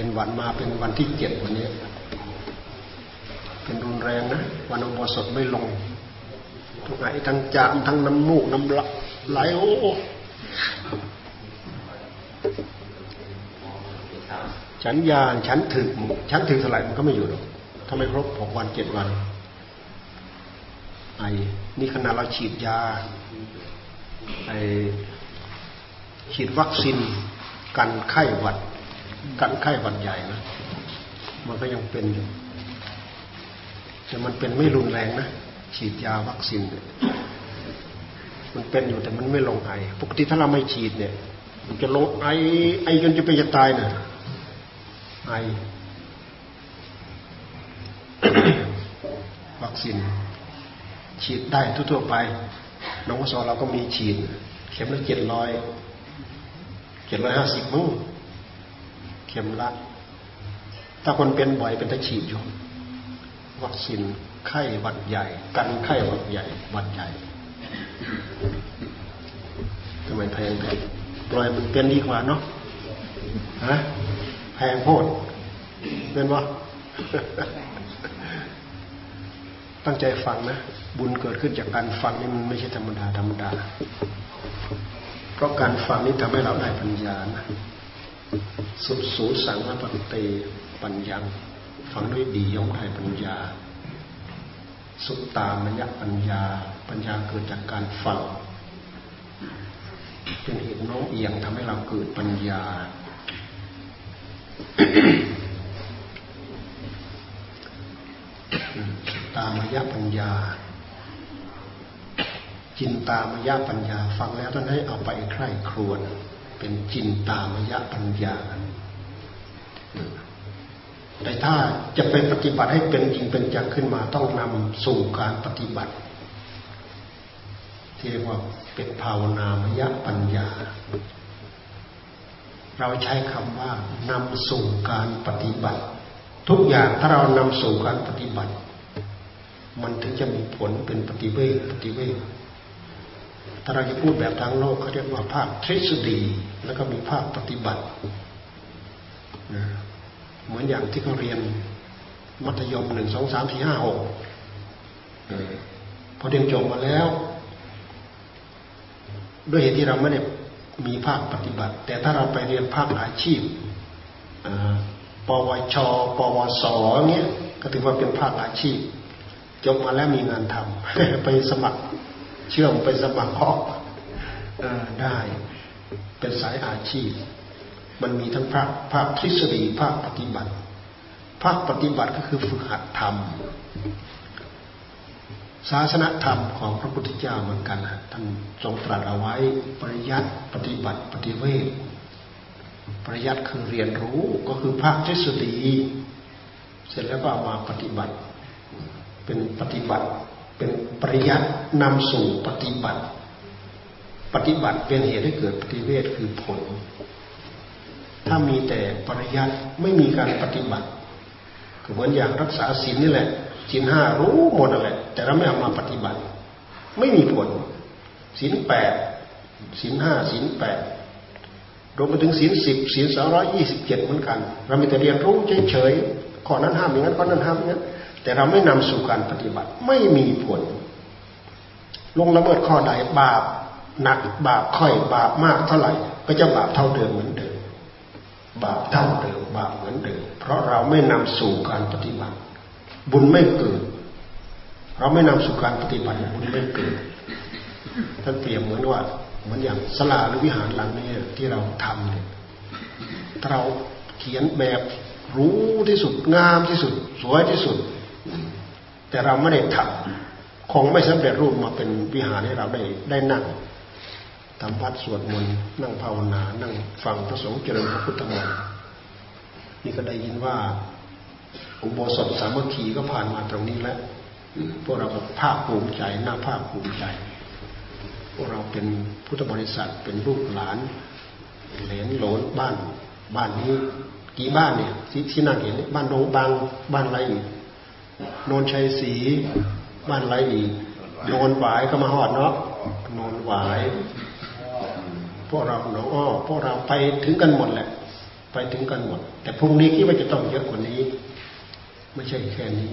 เป็นวันมาเป็นวันที่เจ็ดวันนี้เป็นรุนแรงนะวันอุโบสถไม่ลงทุกไหนทั้งจามทั้งน้ำมูกน้ำไหลโอ้ฉันยานฉันถึงเท่าไหร่มันก็ไม่อยู่หรอกถ้าไม่ครบ6วัน7วันไอ้นี่ขนาดเราฉีดยาไอ้ฉีดวัคซีนกันไข้หวัดกันไข้หวัดใหญ่นะมันก็ยังเป็นอยู่แต่มันเป็นไม่รุนแรงนะฉีดยาวัคซีนเนี่ยมันเป็นอยู่แต่มันไม่ลงไอปกติถ้าเราไม่ฉีดเนี่ยมันจะลงไอจนจะไปจะตายน่ะไอวัคซีนฉีดได้ทั่วๆไปน้องวสเราก็มีฉีดเข็มละ750มั้งเข็มละถ้าคนเป็นบ่อยเป็นตะฉีดอยู่วัคซีนไข้หวัดใหญ่กันไข้หวัดใหญ่หวัดใหญ่ทำไมแพงปล่อยมันเป็นดีกว่าเนาะฮะแพงโพดเป็นวะตั้งใจฟังนะบุญเกิดขึ้นจากการฟังนี่มันไม่ใช่ธรรมดาเพราะการฟังนี่ทำให้เราได้ปัญญานะสุดสูสังวะปันเตปัญญังฟังด้วยดีย่อมได้ปัญญาสุตตามยปัญญาเกิดจากการฟังเป็นเหตุโน้มเอียงทำให้เราเกิดปัญญา ตามยปัญญาจินตามยปัญญาฟังแล้วท่านให้เอาไปใคร่ครวญเป็นจินตามยปัญญาแต่ถ้าจะไปปฏิบัติให้เป็นจริงเป็นจังขึ้นมาต้องนำสู่การปฏิบัติที่เรียกว่าเป็นภาวนามยปัญญาเราใช้คำว่านำสู่การปฏิบัติทุกอย่างถ้าเรานำสู่การปฏิบัติมันถึงจะมีผลเป็นปฏิเวทถ้าเราจะพูดแบบทางโลกเขาเรียกว่าภาคทฤษฎีแล้วก็มีภาคปฏิบัตินะเหมือนอย่างที่เขาเรียนมัธยม1 2 3 4 5 6พอเรียนจบมาแล้วด้วยเหตุที่เราไม่ได้มีภาคปฏิบัติแต่ถ้าเราไปเรียนภาคอาชีพปวชปวสเงี้ยก็ถือว่าเป็นภาคอาชีพจบมาแล้วมีงานทำ ไปสมัครเชื่อมไปสมัครออกได้เป็นสายอาชีพมันมีทั้งภาคทฤษฎีภาคปฏิบัติก็คือฝึกหัดธรรมศาสนธรรมของพระพุทธเจ้าเหมือนกันท่านทรงตรัสเอาไว้ปริยัติปฏิบัติปฏิเวทปริยัติคือเรียนรู้ก็คือภาคทฤษฎีเสร็จแล้วก็เอามาปฏิบัติเป็นปฏิบัติเป็นปริยัตินำสู่ปฏิบัติเป็นเหตุให้เกิดปฏิเวทคือผลถ้ามีแต่ปริยัติไม่มีการปฏิบัติก็เหมือนอย่างรักษาศีลนี่แหละศีล5รู้หมดนั่นแหละแต่เราไม่เอามาปฏิบัติไม่มีผลศีล8ศีล5ศีล8รวมไปถึงศีล10ศีล227เหมือนกันเราไม่แต่เรียนรู้เฉยๆข้อนั้นห้ามอย่างนั้นข้อนั้นห้ามอย่างนั้นแต่เราไม่นำสู่การปฏิบัติไม่มีผลลงละเมิดข้อใดบาปหนักบาปค่อยบาปมากเท่าไหร่ก็จะบาปเท่าเดิมเหมือนเดิมบาปเท่าเดิมบาปเหมือนเดิมเพราะเราไม่นำสู่การปฏิบัติบุญไม่เกิดเราไม่นำสู่การปฏิบัติบุญไม่เกิดท่านเปรียบเหมือนว่าเหมือนอย่างศาลาหรือวิหารหลังนี้ที่เราทำเนี่ยเราเขียนแบบรู้ที่สุดงามที่สุดสวยที่สุดแต่เราไม่ได้ทำคงไม่สำเร็จรูปมาเป็นวิหารให้เราได้นั่งทำวัดสวดมนต์นั่งภาวนานั่งฟังพระสงฆ์เจริญพระพุทธมนต์นี่ก็ได้ยินว่าอุโบสถสามัคคีก็ผ่านมาตรงนี้แล้วพวกเราก็ภาคภูมิใจน่าภาคภูมิใจพวกเราเป็นพุทธบริษัทเป็นลูกหลานเหลนหลนบ้านนี้กี่บ้านเนี่ยที่นั่งเห็นบ้านโดงบางบ้านไรอีกโนนชัยศรีบ้านไรอีกโนนหวายก็มาหอดเนาะโนนหวายพวกเราหนองอ้อพวกเราไปถึงกันหมดแหละ ไปถึงกันหมดแต่พรุ่งนี้คิดว่าจะต้องเยอะกว่านี้ไม่ใช่แค่นี้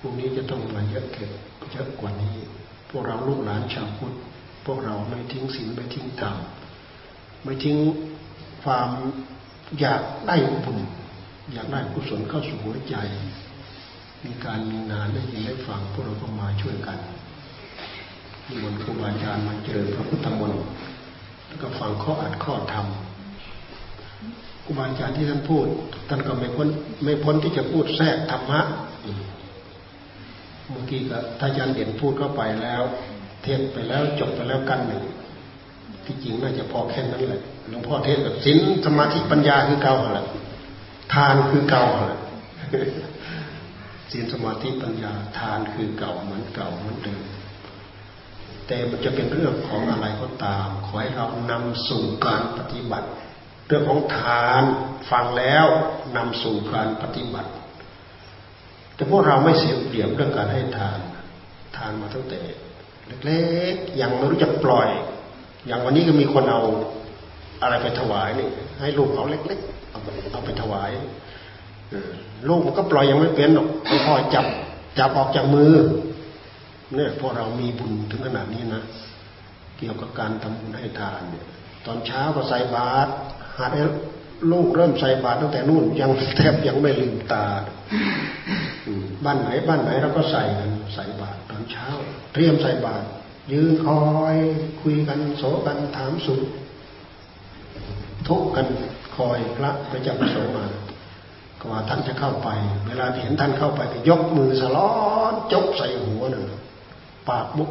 พรุ่งนี้จะต้องมาเยอะกว่านี้พวกเราลูกหลานชาวพุทธพวกเราไม่ทิ้งศีลไม่ทิ้งธรรมไม่ทิ้งความอยากได้บุญอยากได้กุศลเข้าสู่หัวใจมีการมีงานได้ยินได้ฟังพวกเราก็มาช่วยกันมีมนต์ครูบาอาจารย์มาเจริญพระพุทธมนต์แล้วก็ฟังข้ออัดข้อธรรมครูบาอาจารย์ที่ท่านพูดท่านก็ไม่พ้นที่จะพูดแทรกธรรมะเมื่อกี้ก็ท่านอาจารย์เด่นพูดเข้าไปแล้วเทศไปแล้วจบไปแล้วกันหนึ่งที่จริงน่าจะพอแค่นั้นแหละหลวงพ่อเทศกับศีลสมาธิปัญญาคือเก่าแหละทานคือเก่าแหละศีลสมาธิปัญญาทานคือเก่าเหมือนเดิมแต่มันจะเป็นเรื่องของอะไรก็ตามขอให้เรานำสู่การปฏิบัติเรื่องของทานฟังแล้วนำสู่การปฏิบัติแต่พวกเราไม่เสียเปรียบเรื่องการให้ทานมาตั้งแต่เล็กๆยังไม่รู้จักปล่อยอย่างวันนี้ก็มีคนเอาอะไรไปถวายนี่ให้ลูกเขาเล็กๆเอาไปถวายลูกมันก็ปล่อยยังไม่เป็นหรอกพ่อจับออกจากมือเนี่ยพวกเรามีบุญถึงขนาดนี้นะเกี่ยวกับการทำบุญให้ทานเนี่ยตอนเช้าก็ใส่บาตรหาได้ลูกเริ่มใส่บาตรตั้งแต่นู่นยังแทบยังไม่ลืมตาบ้านไหนเราก็ใส่บาตรตอนเช้าเตรียมใส่บาตรยืนคอยคุยกันโศกันถามสุขทุกข์กันคอยพระประจำสงฆ์ก็ว่าท่านจะเข้าไปเวลาเห็นท่านเข้าไปก็ยกมือสะล้อนจบใส่หัวน่ะปากมุก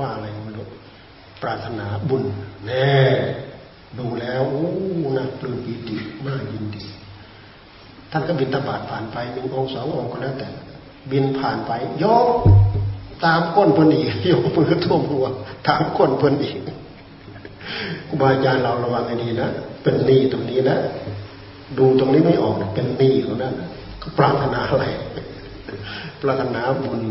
ว่าอะไรไม่รู้ปรารถนาบุญแน่ดูแล้วโอ้น่าปลื้มปิติน่ายินดีท่านก็บิณฑบาตผ่านไปหนึ่งองค์สององค์ก็แล้วแต่บินผ่านไปยกตามก้นเพิ่นอีกยกมือท่วมหัวตามก้นเพิ่นอีกครูบาอาจารย์เราระวังให้ดีนะเป็นหนี้ตรงนี้นะดูตรงนี้ไม่ออกเป็นหนี้ของนั่นเขาปรารถนาอะไรปรารถนาบุญ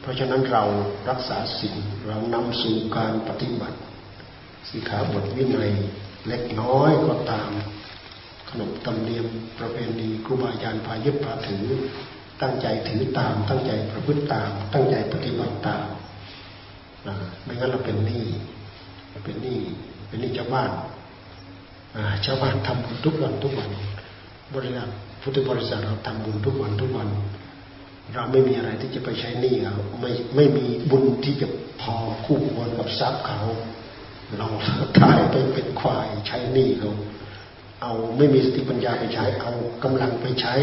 เพราะฉะนั้นเรารักษาศีลเรานำสู่การปฏิบัติสิกขาบทวินัยเล็กน้อยก็ตามขนบธรรมเนียมประเพณีครูบาอาจารย์พายึดพาถือตั้งใจถือตามตั้งใจประพฤติตามตั้งใจปฏิบัติตามไม่งั้นเราเป็นหนี้ชาวบ้านชาวบ้านทำบุญทุกวันบริษัทพุทธบริษัทเราทำบุญทุกวันเราไม่มีอะไรที่จะไปใช้หนี้เขาไม่มีบุญที่จะพอคู่ควรกับทรัพย์เขาเราตายไปเป็นควายใช้หนี้เขาเอาไม่มีสติปัญญาไปใช้เอากำลังไปใช้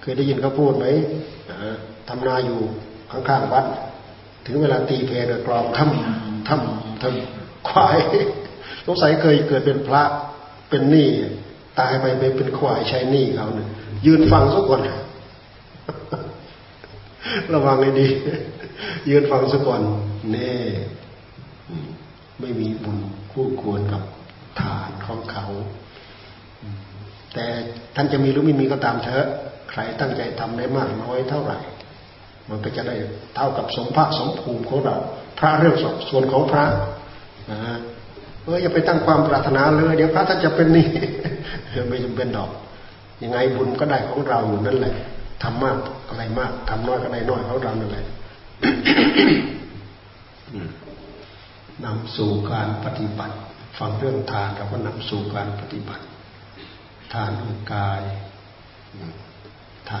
เคยได้ยินเขาพูดไหมทำนาอยู่ข้างๆวัดถึงเวลาตีเพลกลองทำควายสงสัยเคยเกิดเป็นพระเป็นหนี้ตายไปเป็นควายใช้หนี้เขาเนี่ยยืนฟังสักคนระวังให้ดียืนฟังสักคนเน่ไม่มีบุญคู่ควรกับฐานของเขาแต่ท่านจะมีหรือไม่มีก็ตามเถอะใครตั้งใจทำได้มากน้อยเท่าไหร่มันก็จะได้เท่ากับสมภาคสมภูมิของเราพระเรื่องส่วนของพระนะอย่าไปตั้งความปรารถนาเลยเดี๋ยวพระท่านจะเป็นนี่ไม่จำเป็นดอกยังไงบุญก็ได้ของเราอยู่นั่นแหละทำมากอะไรมากทำน้อยก็ได้น้อยของเรานั่นแหละ นำสู่การปฏิบัติฟังเรื่องทานเราก็นำสู่การปฏิบัติทานด้วยกายธรร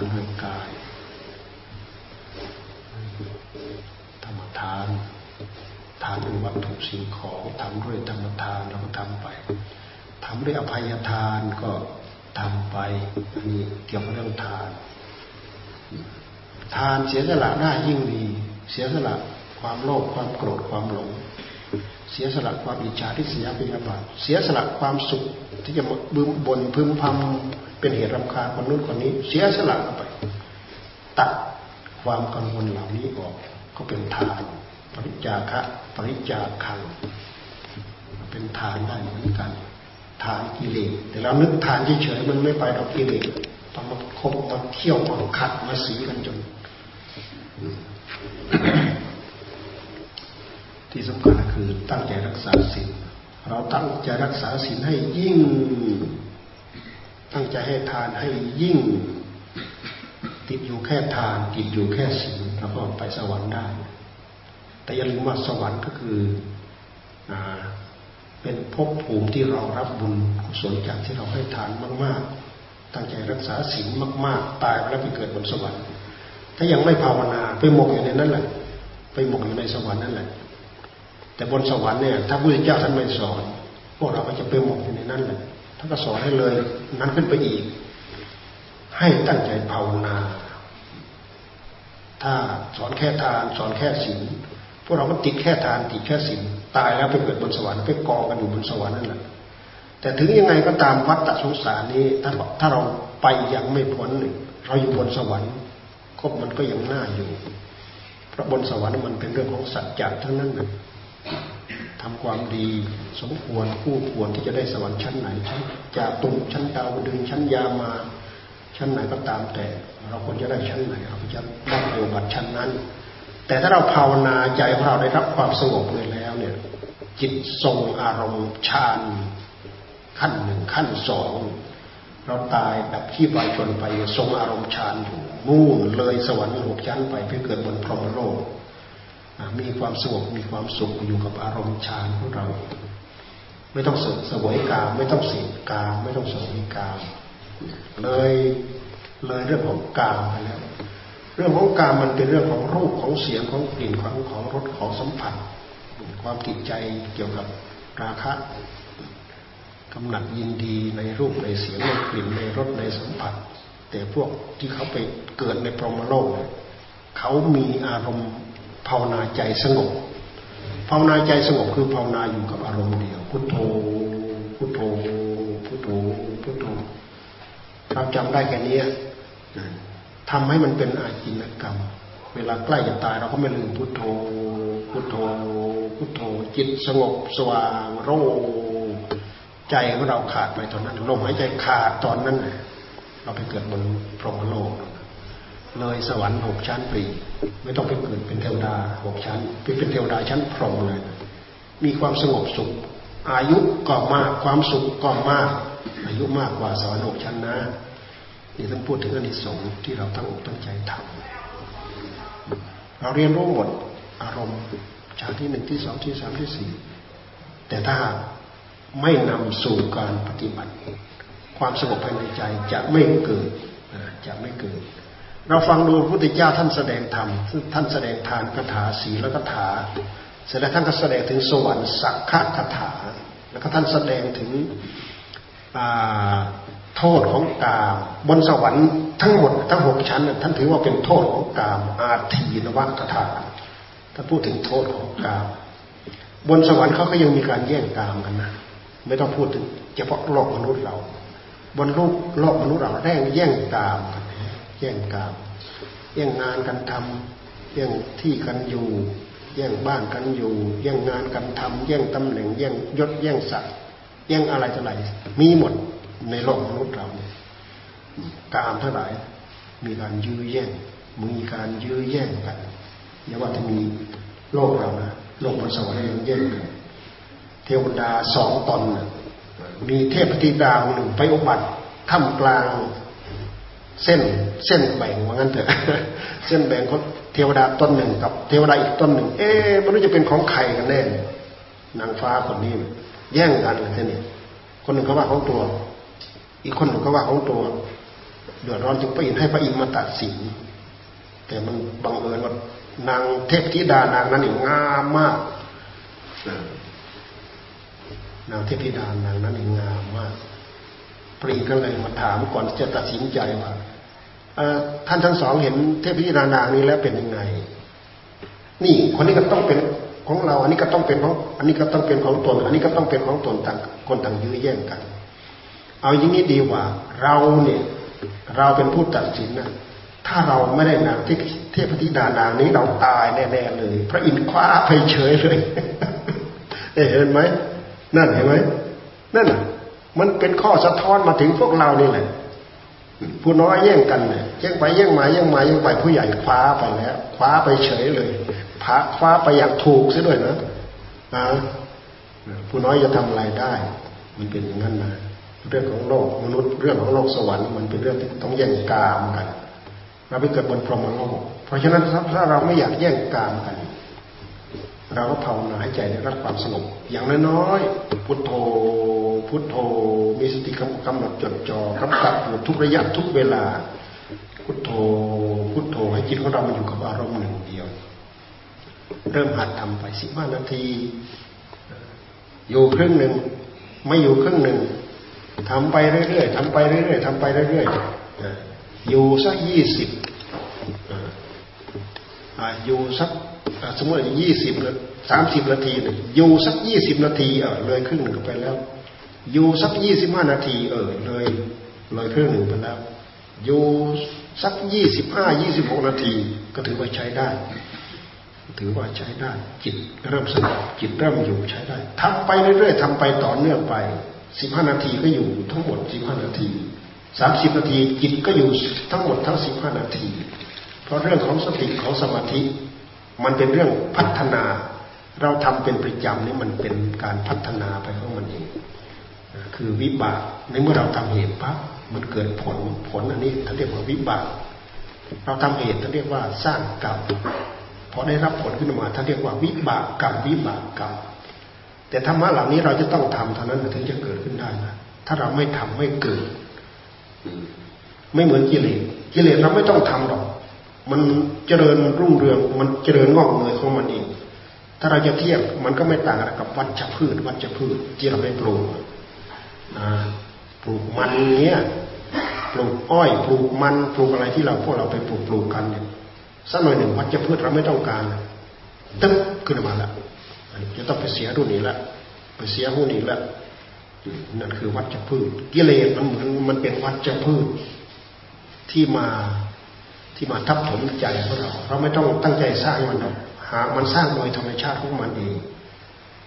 มทานทานด้วยวัตถุสิ่งของทำด้วยธรรมทานเราก็ทำไปทำด้วยอภัยทานก็ทำไปอันนี้เกี่ยวกับเรื่องทานเสียสละได้ยิ่งดีเสียสละความโลภความโกรธความหลงเสียสละความอิจฉาทิษยาพยาบาทเสียสละความสุขที่จะบึ้มบ่นพึมพำเป็นเหตุรำคาญคนนู้นคนนี้เสียสละไปตัดความกังวลเหล่านี้ออกก็เป็นทานปริจาคังเป็นทานได้เหมือนกันทานกิเลสแต่เรานึกทานเฉยๆมันไม่ไปดอกกิเลสต้องมาคบมาเที่ยวมาขัดมาสีกันจนที่สำคัญคือตั้งใจรักษาศีล เราตั้งใจรักษาศีลให้ยิ่งตั้งใจให้ทานให้ยิ่งติดอยู่แค่ทานติดอยู่แค่ศีลแล้วก็ไปสวรรค์ได้แต่อย่าลืมว่าสวรรค์ก็คือเป็นภพภูมิที่เรารับบุญกุศลจากที่เราให้ทานมากๆตั้งใจรักษาศีลมากๆตายแล้วไปเกิดบนสวรรค์ถ้ายังไม่ภาวนาไปหมกอยู่ในนั้นแหละไปหมกอยู่ในสวรรค์นั่นแหละแต่บนสวรรค์เนี่ยถ้าพระพุทธเจ้าท่านไม่สอนพวกเราก็จะไปหมกอยู่ในนั้นแหละท่านก็สอนให้เลยนั้นขึ้นไปอีกให้ตั้งใจภาวนาถ้าสอนแค่ทานสอนแค่ศีลพวกเราก็ติดแค่ทานติดแค่ศีลตายแล้วไปเกิดบนสวรรค์ไปกองกันอยู่บนสวรรค์นั่นแหละแต่ถึงยังไงก็ตามวัฏฏะสงสารนี้ถ้าเราไปยังไม่พ้นเราอยู่บนสวรรค์ก็มันก็ยังน่าอยู่เพราะบนสวรรค์มันเป็นเรื่องของสัจจะทั้งนั้นเลยทำความดีสมควรคู่ควรที่จะได้สวรรค์ชั้นไหนชั้นจาตุชั้นดาวดึงชั้นยามาชั้นไหนก็ตามแต่เราควรจะได้ชั้นไหนเราจะได้ปฏิบัติชั้นนั้นแต่ถ้าเราภาวนาใจของเราได้รับความสงบเลยแล้วเนี่ยจิตทรงอารมณ์ฌานขั้นหนึ่งขั้นสองเราตายดับขี้วายชนไปทรงอารมณ์ฌานอยู่นู่นเลยสวรรค์หกชั้นไปเพื่อเกิดบนพรหมโลกมีความสงบมีความสุขอยู่กับอารมณ์ฌานของเราไม่ต้องเสวยกามไม่ต้องเสพกามไม่ต้องเสวยกามเลยเรื่องของกามไปแล้วเรื่องของกามมันเป็นเรื่องของรูปของเสียงของกลิ่นของรสของสัมผัสความติดใจเกี่ยวกับราคะกำหนัดยินดีในรูปในเสียงในกลิ่นในรสในสัมผัสแต่พวกที่เขาไปเกิดในพรหมโลกเขามีอารมณ์ภาวนาใจสงบภาวนาใจสงบคือภาวนาอยู่กับอารมณ์เดียวพุทโธพุทโธพุทโธพุทโธเราจำได้แค่นี้ทำให้มันเป็นอาจินกรรมเวลาใกล้จะตายเราก็ไม่ลืมพุทโธพุทโธพุทโธจิตสงบสว่างโล่งใจของเราขาดไปตอนนั้นลมหายใจขาดตอนนั้นเราไปเกิดบนพรหมโลกเลยสวรรค์หกชั้นปีไม่ต้องไปเกิดเป็นเทวดาหกชั้นไปเป็นเทวดาชั้นพรหมเลยมีความสงบสุขอายุก็มากความสุขก็มากอายุมากกว่าสวรรค์หกชั้นนะนี่ต้องพูดถึงอานิสงส์ที่เราตั้งอกตั้งใจทำเราเรียนรู้หมดอารมณ์ชั้นที่หนึ่งที่สองที่สามที่สี่แต่ถ้าไม่นำสู่การปฏิบัติความสงบภายในใจจะไม่เกิดเราฟังดูพระพุทธเจ้าท่านแสดงธรรมท่านแสดงทานคาถาศีลคาถาเสร็จแล้วท่านก็แสดงถึงสวรรค์สักขะคาถาแล้วก็ท่านแสดงถึงโทษของกามบนสวรรค์ทั้งหมดทั้งหกชั้นท่านถือว่าเป็นโทษของกามอาทีนวคาถาท่านพูดถึงโทษของกามบนสวรรค์เขาก็ยังมีการแย่งกามกันนะไม่ต้องพูดถึงเฉพาะโลกมนุษย์เราบนโลกมนุษย์เราได้แย่งกามกันแย่งกามแย่งงานกันทำแย่งที่กันอยู่แย่งบ้านกันอยู่แย่งงานกันทำแย่งตำแหน่งแย่งยศแย่งศักดิ์แย่งอะไรต่ออะไรมีหมดในโลกมนุษย์เราเนี่ยกามทั้งหลายมีการยื้อแย่งมีการยื้อแย่งกันอย่าว่าจะมีโลกเรานะโลกบนสวรรค์ยังแย่งกันเทวดาสองตนมีเทพธิดาหนึ่งไปอุบัติท่ามกลางเส้นแบ่งว่างั้นเถอะเส้นแบ่งของเทวดาต้นหนึ่งกับเทวดาอีกต้นหนึ่งไม่รู้จะเป็นของใครกันแน่นางฟ้าคนนี้แย่งกันเลยทีนี้คนหนึ่งเขาว่าของตัวอีกคนหนึ่งเขาว่าของตัวเดือดร้อนจึงพระอินทร์ให้พระอินทร์มาตัดสินแต่มันบังเอิญว่านางเทพธิดานางนั้นนี่งามมากนางเทพธิดานางนั้นนี่งามมากปรีก็เลยมาถามก่อนจะตัดสินใจว่าท่านทั้งสองเห็นเทพธิดานางนี้แล้วเป็นยังไงนี่คนนี้ก็ต้องเป็นของเราอันนี้ก็ต้องเป็นของอันนี้ก็ต้องเป็นของตนอันนี้ก็ต้องเป็นของตนต่างคนต่างยื้อแย่งกันเอาอย่างนี้ดีกว่าเราเนี่ยเราเป็นผู้ตัดสินนะถ้าเราไม่ได้นางเทพธิดานางนี้เราตายแน่ๆเลยพระอินทร์คว้าไปเฉยเลยเห็นไหมนั่นเห็นไหมนั่นมันเป็นข้อสะท้อนมาถึงพวกเรานี่แหละผู้น้อยแย่งกันเนี่ยแย่งไปแย่งมาแย่งมาแย่งไปผู้ใหญ่คว้าไปแล้วคว้าไปเฉยเลยคว้าไปอย่างถูกซะด้วยนะ ผู้น้อยจะทำอะไรได้มันเป็นอย่างนั้นนะเรื่องของโลกมนุษย์เรื่องของโลกสวรรค์มันเป็นเรื่องที่ต้องแย่งกามกันเราไปเกิดบนพรหมโลกเพราะฉะนั้นถ้าเราไม่อยากแย่งกามกันเราก็ภาวนาให้ใจได้รับความสงบอย่างน้อยๆพุทโธพุทโธมีสติกำหนดจดจ่อกำกับอยู่ทุกระยะทุกเวลาพุทโธพุทโธให้จิตของเรามันอยู่กับอารมณ์หนึ่งเดียวเริ่มหัดทำไป15นาทีอยู่ครึ่งหนึ่งไม่อยู่ครึ่งหนึ่งทำไปเรื่อยๆทำไปเรื่อยๆทำไปเรื่อยๆอยู่สัก20อยู่สักสมมติ20-30นาทีอยู่สัก20นาทีเลยครึ่งหนึ่งไปแล้วอยู่สัก25นาทีเลยครึ่งหนึ่งไปแล้วอยู่สัก25-26นาทีก็ถือว่าใช้ได้ถือว่าใช้ได้จิตเริ่มสงบจิตเริ่มอยู่ใช้ได้ทำไปเรื่อยๆทำไปต่อเนื่องไป15นาทีก็อยู่ทั้งหมด15นาที30นาทีจิตก็อยู่ทั้งหมดทั้ง15นาทีเพราะเรื่องของสติของสมาธิมันเป็นเรื่องพัฒนาเราทำเป็นประจำนี่มันเป็นการพัฒนาไปของมันเองคือวิบากในเมื่อเราทำเหตุปั๊บมันเกิดผลอันนี้ท่านเรียกว่าวิบากเราทำเหตุท่านเรียกว่าสร้างกรรมพอได้รับผลขึ้นมาท่านเรียกว่าวิบากกรรมวิบากกรรมแต่ธรรมะเหล่านี้เราจะต้องทำเท่านั้นถึงจะเกิดขึ้นได้นะถ้าเราไม่ทำไม่เกิดไม่เหมือนกิเลสกิเลสเราไม่ต้องทำหรอกมันเจริญมันรุ่งเรืองมันเจริญงอกเงยของมันเองถ้าเราจะเทียบมันก็ไม่ต่างกับวัชพืชที่เราไปปลูกปลูกมันเนี้ยปลูกอ้อยปลูกมันปลูกอะไรที่เราพวกเราไปปลูกกันเนี่ยสักหน่อยหนึ่งวัชพืชเราไม่ต้องการตึ๊บขึ้นมาละจะต้องไปเสียรุ่นนี้ละไปเสียหุ้นนี้ละนั่นคือวัชพืชกิเลสมันเหมือนมันเป็นวัชพืชที่มาทับถมใจของเราไม่ต้องตั้งใจสร้างมันหามันสร้างโดยธรรมชาติของมันเอง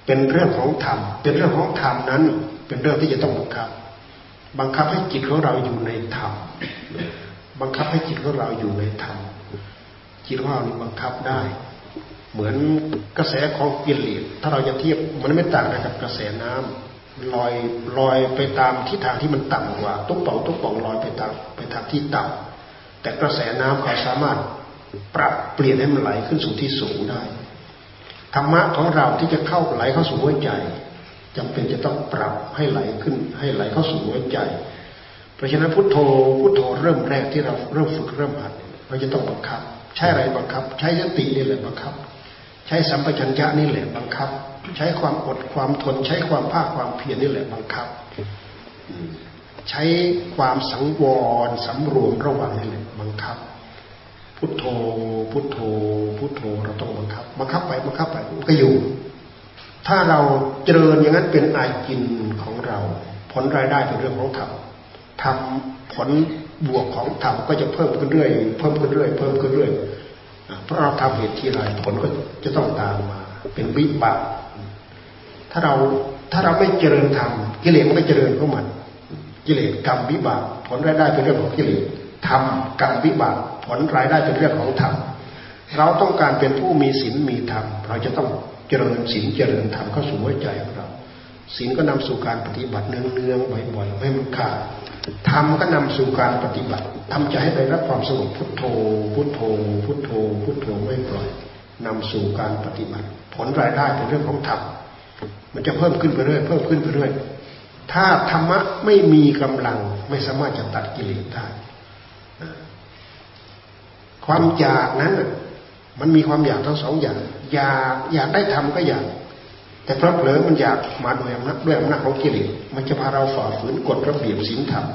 เป็นเรื่องของธรรมเป็นเรื่องของธรรมนั้นเป็นเรื่องที่จะต้องบังคับให้จิตของเราอยู่ในธรรมบังคับให้จิตของเราอยู่ในธรรมจิตของเราบังคับได้เหมือนกระแสของกิเลสถ้าเราจะเทียบมันไม่ต่างกันกับกระแสน้ำลอยไปตามทิศทางที่มันต่ำกว่าตุ๊กป่องลอยไปตามที่ต่ำแต่กระแสน้ำเขาสามารถปรับเปลี่ยนให้มันไหลขึ้นสู่ที่สูงได้ธรรมะของเราที่จะเข้าไหลเข้าสู่หัวใจจำเป็นจะต้องปรับให้ไหลขึ้นให้ไหลเข้าสู่หัวใจเพราะฉะนั้นพุทโธเริ่มแรกที่เราเริ่มฝึกเริ่มหัดเราจะต้องบังคับใช้อะไรบังคับใช้สตินี่แหละบังคับใช้สัมปชัญญะนี่แหละบังคับใช้ความอดความทนใช้ความภาคความเพียรนี่แหละบังคับใช้ความสังวรสำรวมระวังนี่แหละบังคับพุทโธพุทโธพุทโธเราต้องบังคับไปมันก็อยู่ถ้าเราเจริญอย่างนั้นเป็นอาจินของเราผลรายได้เป็นเรื่องของธรรมทำผลบวกของธรรมก็จะเพิ่มขึ้นเรื่อยเพราะเราทำเหตุที่ไรผลก็จะต้องตามมาเป็นวิบากถ้าเราไม่เจริญธรรมกิเลสมันก็เจริญของมันกิเลสกรรมวิบากผลรายได้เป็นเรื่องของกิเลสธรรมกรรมวิบากผลรายได้เป็นเรื่องของธรรมเราต้องการเป็นผู้มีศีลมีธรรมเราจะต้องเจริญศีลเจริญธรรมเข้าสู่หัวใจของเราศีลก็นำสู่การปฏิบัติเนืองๆบ่อยๆไม่มันขาดธรรมก็นำสู่การปฏิบัติทำใจให้ได้รับความสงบพุทโธพุทโธพุทโธพุทโธไม่ปล่อยนำสู่การปฏิบัติผลรายได้เป็นเรื่องของธรรมมันจะเพิ่มขึ้นไปเรื่อยถ้าธรรมะไม่มีกำลังไม่สามารถจะตัดกิเลสได้ความอยากนั้นมันมีความอยากทั้งสองอย่างอยากได้ทำก็อยากแต่เพราะเผลอมันอยากมาด้วยอำนาจของกิเลสมันจะพาเราฝ่าฝืนกฎระเบียบศีลธรรม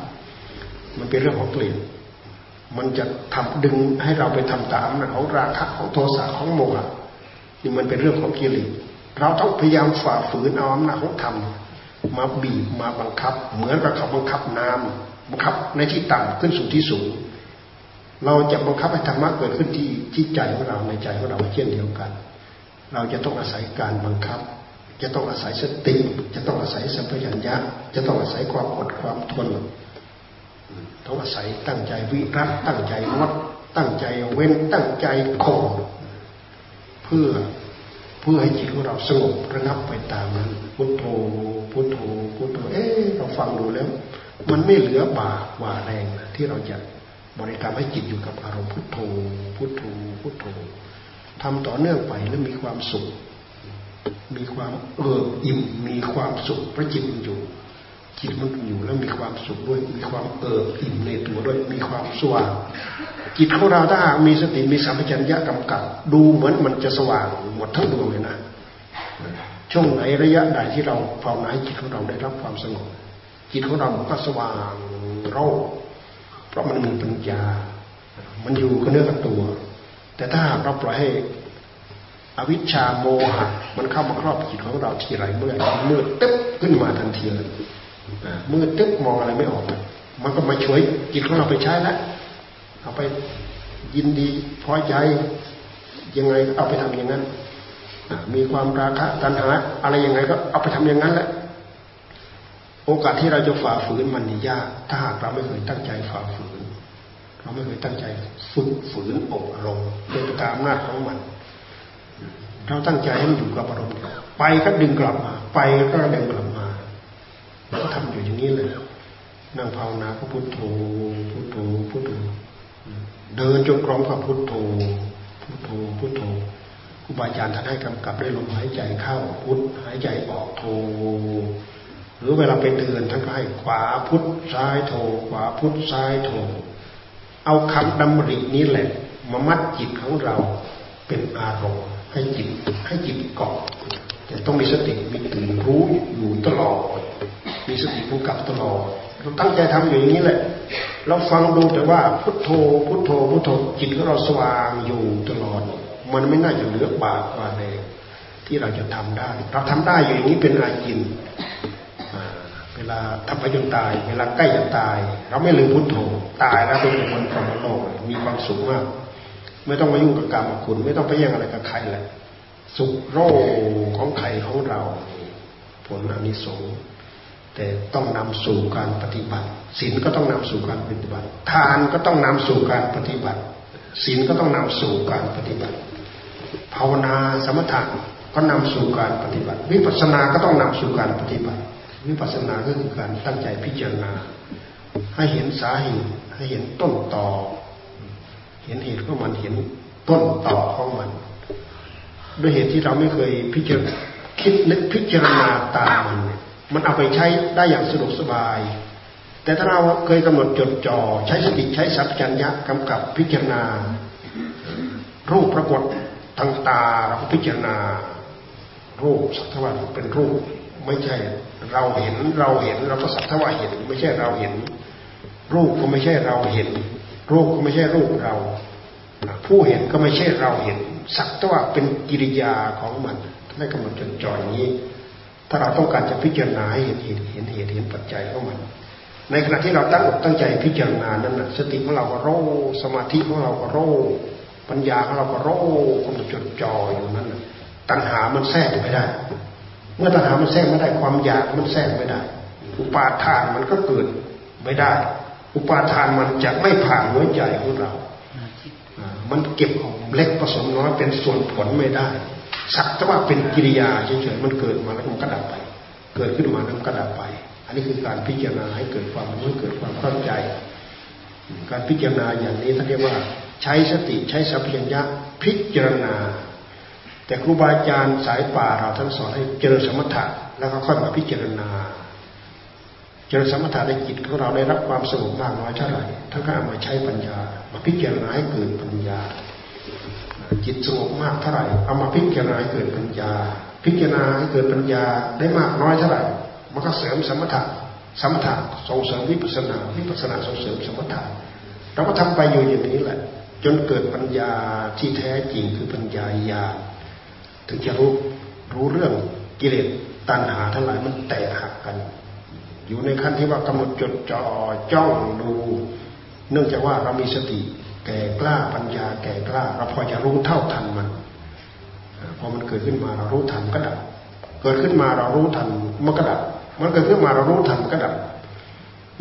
มันเป็นเรื่องของกิเลสมันจะทำดึงให้เราไปทำตามอำนาจของราคะของโทสะของโมหะนี่มันเป็นเรื่องของกิเลสเราต้องพยายามฝ่าฝืนเอาอำนาจของธรรมมาบีบมาบังคับเหมือนกับเขาบังคับน้ำบังคับในที่ต่ำขึ้นสู่ที่สูงเราจะบังคับให้ธรรมะเกิดขึ้นที่ใจของเราในใจของเราเช่นเดียวกันเราจะต้องอาศัยการบังคับจะต้องอาศัยสติจะต้องอาศัยสัมปชัญญะจะต้องอาศัยความอดความทนต้องอาศัยตั้งใจวิรัตตั้งใจงดตั้งใจเว้นตั้งใจข่มเพื่อ เพื่อให้จิตของเราสงบระงับไปตามนั้นพุทโธพุทโธพุทโธเราฟังดูแล้วมันไม่เหลือบาปว่าแรงนะที่เราจะบริกรรมให้จิตอยู่กับอารมณ์พุทโธพุทโธพุทโธทำต่อเนื่องไปแล้วมีความสุขมีความอิ่มมีความสุขเพราะจิตมันอยู่จิตมันอยู่แล้วมีความสุขด้วยมีความอิ่มในตัวด้วยมีความสว่างจิตของเราถ้ามีสติมีสัมปชัญญะกำกับดูเหมือนมันจะสว่างหมดทั้งดวงเลยนะช่วงไหนระยะใดที่เราภาวนาจิตของเราได้รับความสงบจิตของเราก็สว่างโรคเพราะมันมีปัญญามันอยู่กับเนื้อกับตัวแต่ถ้าเราปล่อยให้อวิชชาโมหะมันเข้ามาครอบจิตของเราทีไรเมื่อไหร่มืดตึ๊บขึ้นมาทันทีเลยมืดตึ๊บมองอะไรไม่ออกมันก็มาช่วยจิตของเราไปใช้แล้วเอาไปยินดีพอใจยังไงเอาไปทำอย่างนั้นมีความราคะตัณหาอะไรยังไงก็เอาไปทำอย่างนั้นแหละโอกาสที่เราจะฝ่าฝืนมันนี่ยากถ้าหากเราไม่เคยตั้งใจฝ่าฝืนเราไม่เคยตั้งใจฝึกฝืนอบรมโดยตามหน้าของมันเราตั้งใจให้มันอยู่กับอารมณ์ไปก็ดึงกลับมาไปก็ดึงกลับมาเราก็ทำอยู่อย่างนี้เลยนั่งภาวนาก็พุทโธพุทโธพุทโธเดินจงกรมกับพุทโธพุทโธพุทโธครูบาอาจารย์ท่านให้กำกับด้วยลมหายใจเข้าพุทหายใจออกโธหรือเวลาไปเดินท่านก็ให้ขวาพุทซ้ายโธขวาพุทซ้ายโธเอาคำดำรินี้แหละมามัดจิตของเราเป็นอารมณ์ให้จิตเกาะแต่ต้องมีสติมีตื่นรู้อยู่ตลอดมีสติกำกับตลอดเราตั้งใจทำอยู่อย่างนี้แหละเราฟังดูแต่ว่าพุทโธพุทโธพุทโธจิตของเราสว่างอยู่ตลอดมันไม่น่าจะเหลือบาปกว่าใดที่เราจะทำได้เราทำได้อยู่อย่างนี้เป็นอาชีพเวลาทำไปจนตายเวลาใกล้จะตายเราไม่ลืมพุทโธตายแล้วเป็นคนพรหมโลกมีความสุขมากไม่ต้องมายุ่งกับกรรมคุณไม่ต้องไปแย่งอะไรกับใครแหละสุขโรของใครของเราผลอานิสงส์แต่ต้องนำสู่การปฏิบัติศีลก็ต้องนำสู่การปฏิบัติทานก็ต้องนำสู่การปฏิบัติศีลก็ต้องนำสู่การปฏิบัติภาวนาสมถะก็นำสู่การปฏิบัติวิปัสสนาก็ต้องนำสู่การปฏิบัติวิปัสสนาก็คือการตั้งใจพิจารณาให้เห็นสาเหตุให้เห็นต้นตอเห็นเหตุของมันเห็นต้นตอของมันด้วยเหตุที่เราไม่เคยพิจารณาคิดนึกพิจารณาตามมันเอาไปใช้ได้อย่างสะดวกสบายแต่ถ้าเราเคยกำหนดจดจ่อใช้สติใช้สัมปชัญญะกำกับพิจารณารูปปรากฏทางตาเราพิจารณารูปสักทว่าเป็นรูปไม่ใช่เราเห็นเราก็สักทว่าเห็นไม่ใช่เราเห็นรูปก็ไม่ใช่เราเห็นรูปก็ไม่ใช่รูปเราผู้เห็นก็ไม่ใช่เราเห็นสักแต่ว่าเป็นกิริยาของมันได้กำหนดจดจ่ออย่างนี้ถ้าเราต้องการจะพิจารณาให้เห็นปัจจัยของมันในขณะที่เราตั้งอกตั้งใจพิจารณานั้นน่ะสติของเราก็โร่สมาธิของเราก็โร่ปัญญาของเราก็โร่กำหนดจดจ่ออยู่นั้นน่ะตัณหามันแทรกไม่ได้เมื่อตัณหามันแทรกไม่ได้ความอยากมันแทรกไม่ได้อุปาทานมันก็เกิดไม่ได้อุปาทานมันจะไม่ผ่านหัวใจของเรามันเก็บของเล็กผสมน้อยเป็นส่วนผลไม่ได้สักแต่ว่าเป็นกิริยาเฉยๆมันเกิดมาแล้วมันก็ดับไปเกิดขึ้นมาแล้วมันก็ดับไปอันนี้คือการพิจารณาให้เกิดความรู้เกิดความเข้าใจการพิจารณาอย่างนี้ท่านเรียกว่าใช้สติใช้สัมปชัญญะพิจารณาแต่ครูบาอาจารย์สายป่าเราท่านสอนให้เจริญสมถะแล้วก็ค่อยมาพิจารณาเจริญสมถะในจิตของเราได้รับความสงบมากน้อยเท่าไหร่ท่านก็เอามาใช้ปัญญามาพิจารณาให้เกิดปัญญาจิตสงบมากเท่าไหร่เอามาพิจารณาให้เกิดปัญญาพิจารณาให้เกิดปัญญาได้มากน้อยเท่าไหร่มันก็เสริมสมถะสมถะส่งเสริมวิปัสสนาวิปัสสนาส่งเสริมสมถะเราก็ทำไปอยู่อย่างนี้แหละจนเกิดปัญญาที่แท้จริงคือปัญญาญาณถึงจะรู้เรื่องกิเลสตัณหาทั้งหลายมันแตกหักกันอยู่ในขั้นที่ว่ากำหนดจดจ่อจ้องดูเนื่องจากว่าเรามีสติแก่กล้าปัญญาแก่กล้าเราพอจะรู้เท่าทันมันพอมันเกิดขึ้นมาเรารู้ทันก็ดับเกิดขึ้นมาเรารู้ทันมันก็ดับมันเกิดขึ้นมาเรารู้ทันก็ดับ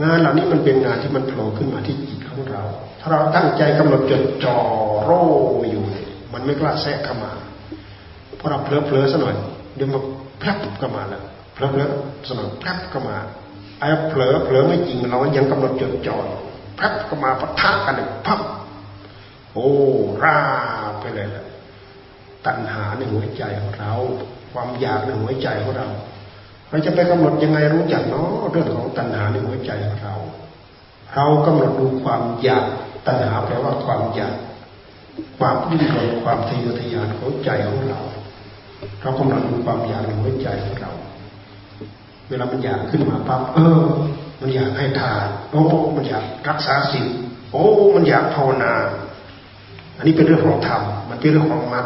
งานเหล่านี้มันเป็นงานที่มันโผล่ขึ้นมาที่จิตของเราถ้าเราตั้งใจกำหนดจดจ่อโร่อยู่มันไม่กล้าแทรกเข้ามา พอเราเผลอๆซะหน่อยเดี๋ยวมันแพร่เข้ามาแล้วเผลอๆซะหน่อยแพร่เข้ามาไอ้เผลอไม่จริงเรายังกำหนดจดจ่อแพร่เข้ามาปะทะกันอีกพับโอ้ราไปเลยล่ะตัณหาในหัวใจของเราความอยากในหัวใจของเราเราจะไปกำหนดยังไงรู้จักเนาะเรื่องของตัณหาในหัวใจของเราเรากำหนดดูความอยากตัณหาแปลว่าความอยากความดิ้นรนความทะเยอทะยานของใจของเราเรากำหนดดูความอยากในหัวใจของเราเวลามันอยากขึ้นมาปั๊บมันอยากให้ทานโอ้มันอยากรักษาศีลโอ้มันอยากภาวนาอันนี้เป็นเรื่องของธรรมมันเป็นเรื่องของมรรค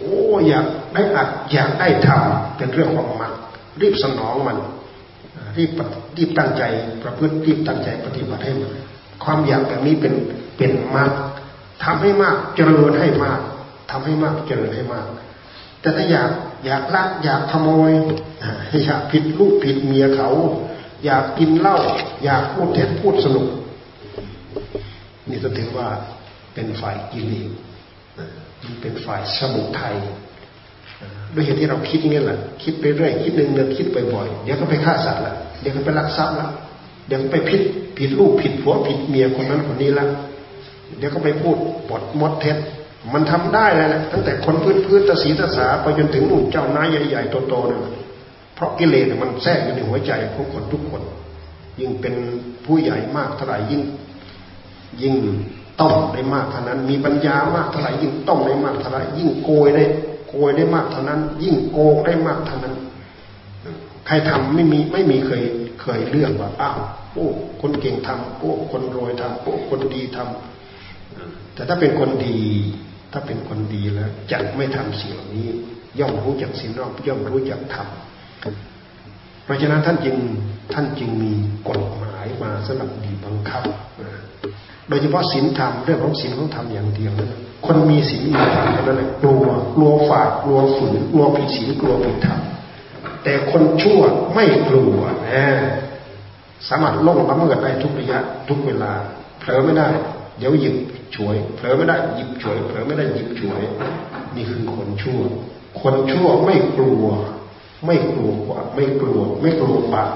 โอ้อยากได้อัดอยากได้ทำเป็นเรื่องของมรรครีบสนองมันรีบตั้งใจประพฤติรีบตั้งใจปฏิบัติให้มันความอยากแบบนี้เป็นมรรคทำให้มากเจริญให้มากทำให้มากเจริญให้มากแต่ถ้าอยากลักอยากขโมยอยากผิดลูกผิดเมียเขาอยากกินเหล้าอยากพูดเท็จพูดสนุกนี่จะถือว่าเป็นฝ่ายกิเลสมันเป็นฝ่ายสมุทัยด้วยเหตุที่เราคิดอย่างนี้แหละคิดไปเรื่อยคิดเนืองคิดบ่อยๆเดี๋ยวก็ไปฆ่าสัตว์ละเดี๋ยวก็ไปลักทรัพย์ละเดี๋ยวก็ไปผิดลูกผิดผัวผิดเมียคนนั้นคนนี้ละเดี๋ยวก็ไปพูดปดมดเท็จมันทำได้เลยแหละตั้งแต่คนพื้นๆตาสีตาสาไปจนถึงลูกเจ้านายใหญ่ๆโตๆเนี่ยเพราะกิเลสมันแทรกอยู่ในหัวใจของคนทุกคนยิ่งเป็นผู้ใหญ่มากเท่าไหร่ยิ่งต้มได้มากเท่านั้นมีปัญญามากเท่าไหร่ยิ่งต้มได้มากเท่าไหร่ยิ่งโกยได้มากเท่านั้นยิ่งโกงได้มากเท่านั้นใครทำไม่มีเคยเลือกว่าอ้าวโอ้คนเก่งทำโอ้คนรวยทำโอ้คนดีทำแต่ถ้าเป็นคนดีแล้วจะไม่ทำสิ่งเหล่านี้ย่อมรู้จักศีลย่อมรู้จักธรรมเพราะฉะนั้นท่านจึงมีกฎหมายมาสำหรับบีบบังคับโดยเฉพาะศีลธรรมเรื่องของศีลของธรรมอย่างเดียวนะคนมีศีลมีธรรมนั่นแหละกลัวฝาดกลัวฝืนกลัวผิดศีลกลัวผิดธรรมแต่คนชั่วไม่กลัวนะสามารถล่องละเมิดได้ทุกระยะทุกเวลาเผลอไม่ได้เดี๋ยวหยิบฉวยเผลอไม่ได้หยิบฉวยเผลอไม่ได้หยิบฉวยนี่คือคนชั่วคนชั่วไม่กลัวบาป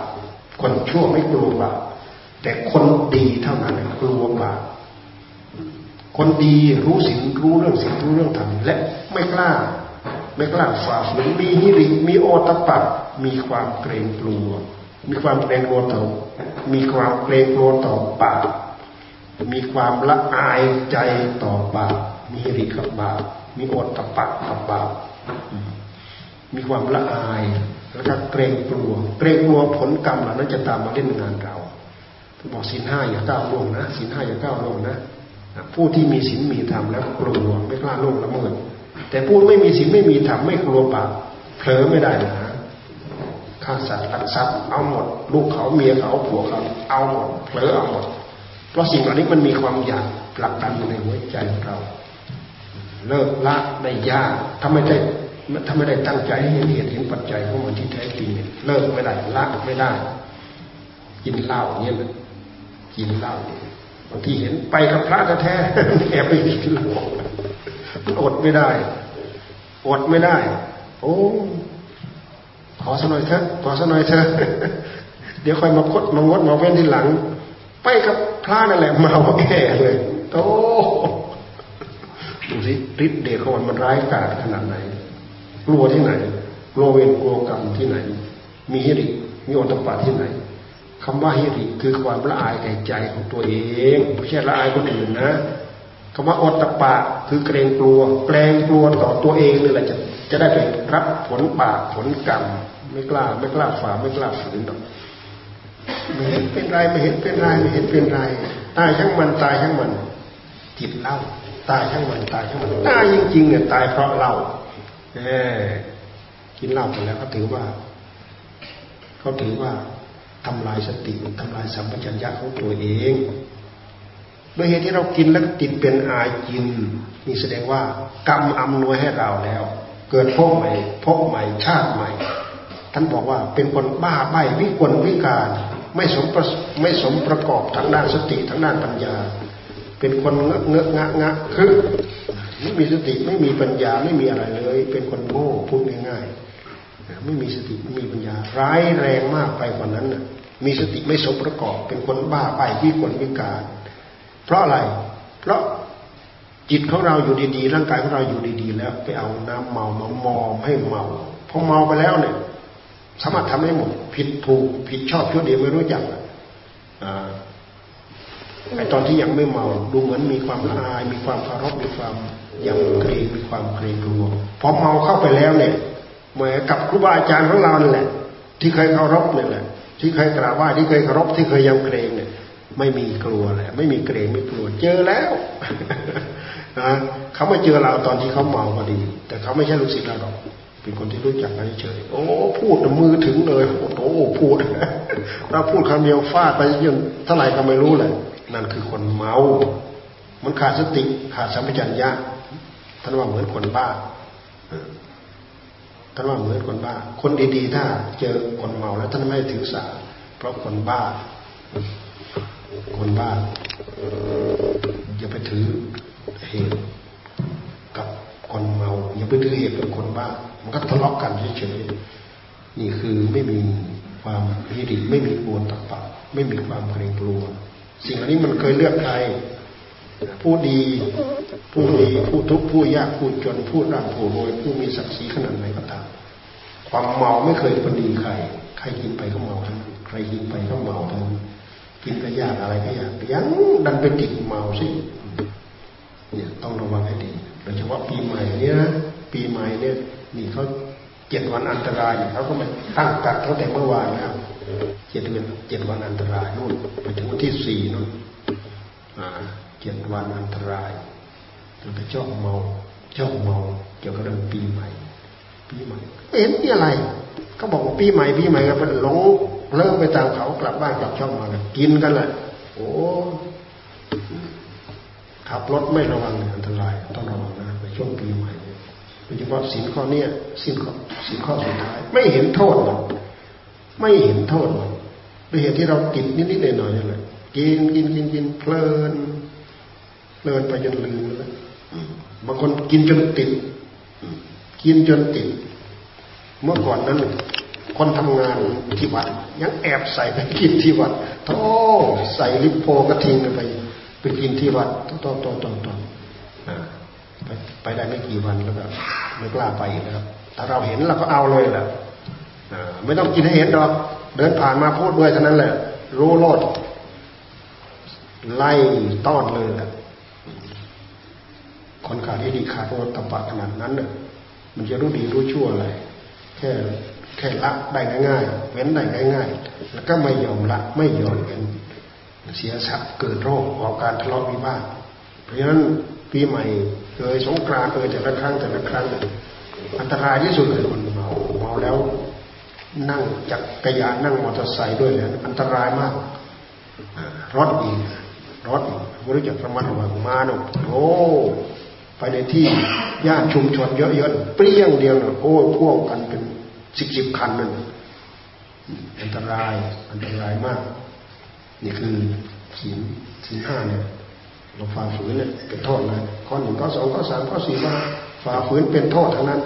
คนชั่วไม่กลัวบาปแต่คนดีเท่านั้นกลัวบาปคนดีรู้ศีลรู้เรื่องศีลรู้เรื่องธรรมและไม่กล้าฝ่าฝืนมีหิริมีโอตปะมีความเกรงกลัวมีความเกรงกลัวต่อปาปมีความละอายใจต่อบาปมีหิริกับบาปมีโอตปะกับบาปมีความละอายแล้วก็เกรงกลัวผลกรรมเหล่านั้นจะตามมาเล่นงานเราบอกศีล5อย่าก้าวล่วงนะศีล5อย่าก้าวล่วงนะผู้ที่มีศีลมีธรรมแล้วกลัวไม่กล้าล่วงละเมิดแต่ผู้ไม่มีศีลไม่มีธรรมไม่กลัวบาปเผลอไม่ได้นะฆ่าสัตว์ลักทรัพย์เอาหมดลูกเขาเมียเขาผัวเขาเอาหมดเผลอเอาหมดเพราะสิ่งเหล่านี้มันมีความอยากผลักดันอยู่ในหัวใจของเราเลิกละได้ยากถ้าไม่ได้ตั้งใจให้เห็นปัจจัยของมันที่แท้จริงเลิกไม่ได้ละไม่ได้กินเหล้าเนี่ยกินเหล้าบางทีเห็นไปกับพระแท้แอบไปกินเหล้าอดไม่ได้โอ้ขอสักหน่อยเถอะเดี๋ยวค่อยมาคดมางดมาเว้นทีหลังไปกับพระนั่นแหละเมาแก่เลยโตดูสิฤทธิ์เดชของมันร้ายกาจขนาดไหนกลัวที่ไหนกลัวเวรกลัวกรรมที่ไหนมีหิริมีโอตปะที่ไหนคำว่าหิริคือความละอายแก่ใจของตัวเองไม่ใช่ละอายคนอื่นนะคำว่าโอตปะคือเกรงกลัวต่อตัวเองนี่แหละจะได้ไปรับผลบาปผลกรรมไม่กล้าฝ่าไม่กล้าฝืนหรอกไม่เห็นเป็นไรตายทั้งมันจิตเล่าตายทั้งมันตายจริงๆเนี่ยตายเพราะเหล้ากินเหล้าไปแล้วเขาถือว่าทำลายสติทำลายสัมปชัญญะของตัวเองโดยเหตุที่เรากินแล้วติดเป็นอาจินนี่แสดงว่ากรรมอำนวยให้เราแล้วเกิดพบใหม่ชาติใหม่ท่านบอกว่าเป็นคนบ้าใบ้วิกลวิการไม่สมประกอบทางด้านสติทางด้านปัญญาเป็นคนเงอะเงอะงะงะคือ ไม่มีสติไม่มีปัญญาไม่มีอะไรเลยเป็นคนโง่พูดง่ายๆไม่มีสติไม่มีปัญญาร้ายแรงมากไปกว่านั้นน่ะมีสติไม่สมประกอบเป็นคนบ้าไปที่คนวิการเพราะอะไรเพราะจิตของเราอยู่ดีๆร่างกายของเราอยู่ดีๆแล้วไปเอาน้ำเมามามอมให้เมาพอเมาไปแล้วเนี่ยสามารถทำได้หมดผิดถูกผิดชอบชั่วดีไม่รู้จักไอตอนที่ยังไม่เมาดูเหมือนมีความละอายมีความเคารพมีความยำเกรงมีความเกรงกลัวพอเมาเข้าไปแล้วเนี่ยเหมือนกับครูบาอาจารย์ของเรานั่นแหละที่เคยเคารพนั่นแหละที่เคยกราบไหว้ที่เคยเคารพที่เคยยำเกรงเนี่ยไม่มีกลัวแหละไม่มีเกรงไม่กลัวเจอแล้วนะเขามาเจอเราตอนที่เขาเมาพอดีแต่เขาไม่ใช่ลูกศิษย์เราหรอกเป็นคนที่รู้จักกันเฉยโอ้พูดมือถึงเลยโอ้พูดเราพูดคำเดียวฟาดไปจนเท่าไหร่ก็ไม่รู้แหละนั่นคือคนเมามันขาดสติขาดสัมปชัญญะท่านว่าเหมือนคนบ้าท่านว่าเหมือนคนบ้าคนดีๆถ้าเจอคนเมาแล้วท่านไม่ถือสาเพราะคนบ้าคนบ้าอย่าไปถือเหตุกับคนเมาอย่าไปถือเหตุกับคนบ้ามันก็ทะเลาะกันเฉยๆนี่คือไม่มีความฮิริไม่มีโอตปะไม่มีความเกรงกลัวสิ่งเหล่านี้มันเคยเลือกใครผู้ดีผู้ดีผู้ทุกข์ผู้ยากผู้จนผู้ร่ำผู้รวยผู้มีศักดิ์ศรีขนาดไหนก็ตามความเมาไม่เคยประณีใครใครกินไปก็เมาทั้งใครกินไปก็เมาทั้งกินก็ยากอะไรก็ยากยังดันไปติดเมาสิเนี่ยต้องระวังให้ดีโดยเฉพาะปีใหม่เนี่ยนะปีใหม่เนี่ยนี่เขา7วันอันตรายเขาก็มาตั้งกักตั้งแต่เมื่อวานแล้ว7 วันอันตรายนู่นไปถึงวันที่4นู่น7 วันอันตรายเราไปเจ้าเมาเกี่ยวกับเรื่องปีใหม่ปีใหม่เอ็นนี่อะไรก็บอกว่าปีใหม่ก็เป็นหลงเลิกไปตามเขากลับบ้านกลับช่องมากินกันเลยโอ้ขับรถไม่ระวังอันตรายต้องระวังนะในช่วงปีใหม่โดยเฉพาะศีลข้อนี้ศีลข้อสุดท้ายไม่เห็นโทษหรอกไม่เห็นโทษหรอกด้วยเหตุที่เราติดนิดๆหน่อยๆนั่นแหละกินเพลินไปจนลืมแล้วบางคนกินจนติดเมื่อก่อนนั้นคนทำงานที่วัดยังแอบใส่ไปกินที่วัดโธ่ใส่ลิปโพกระทิงไปกินที่วัดต้องไปได้ไม่กี่วันแล้วก็ไม่กล้าไปนะครับถ้าเราเห็นเราก็เอาเลยแหละไม่ต้องกินให้เห็นหรอกเดินผ่านมาพูดด้วยเท่านั้นแหละรู้โลดไล่ต้อนเลยแหละคนขาดที่ดีขาดโอตปะขนาดนั้นเนี่ยมันจะรู้ดีรู้ชั่วอะไรแค่ละได้ง่ายๆเว้นได้ง่ายๆแล้วก็ไม่ยอมละไม่ยอมเว้นเสียทรัพย์เกิดโรคออกการทะเลาะวิวาทเพราะฉะนั้นปีใหม่เคยสงกรานต์เคยแต่ละครั้งอันตรายที่สุดคือคนเมาแล้วนั่งจักรยานนั่งมอเตอร์ไซค์ด้วยเนี่ยอันตรายมากรถอีกไม่รู้จักระมัดระวังมาหนกโอ้ไปในที่ย่านชุมชนเยอะๆเปรี้ยงเดียวโอ้พวกกันเป็น10คันนั่นอันตรายมากนี่คือศีล 5เนี่ยเราฝ่าฝืนเนี่ยเป็นโทษนะข้อ1ข้อ2ข้อ3ข้อ4ว่าฝ่าฝืนเป็นโทษทั้งนั้น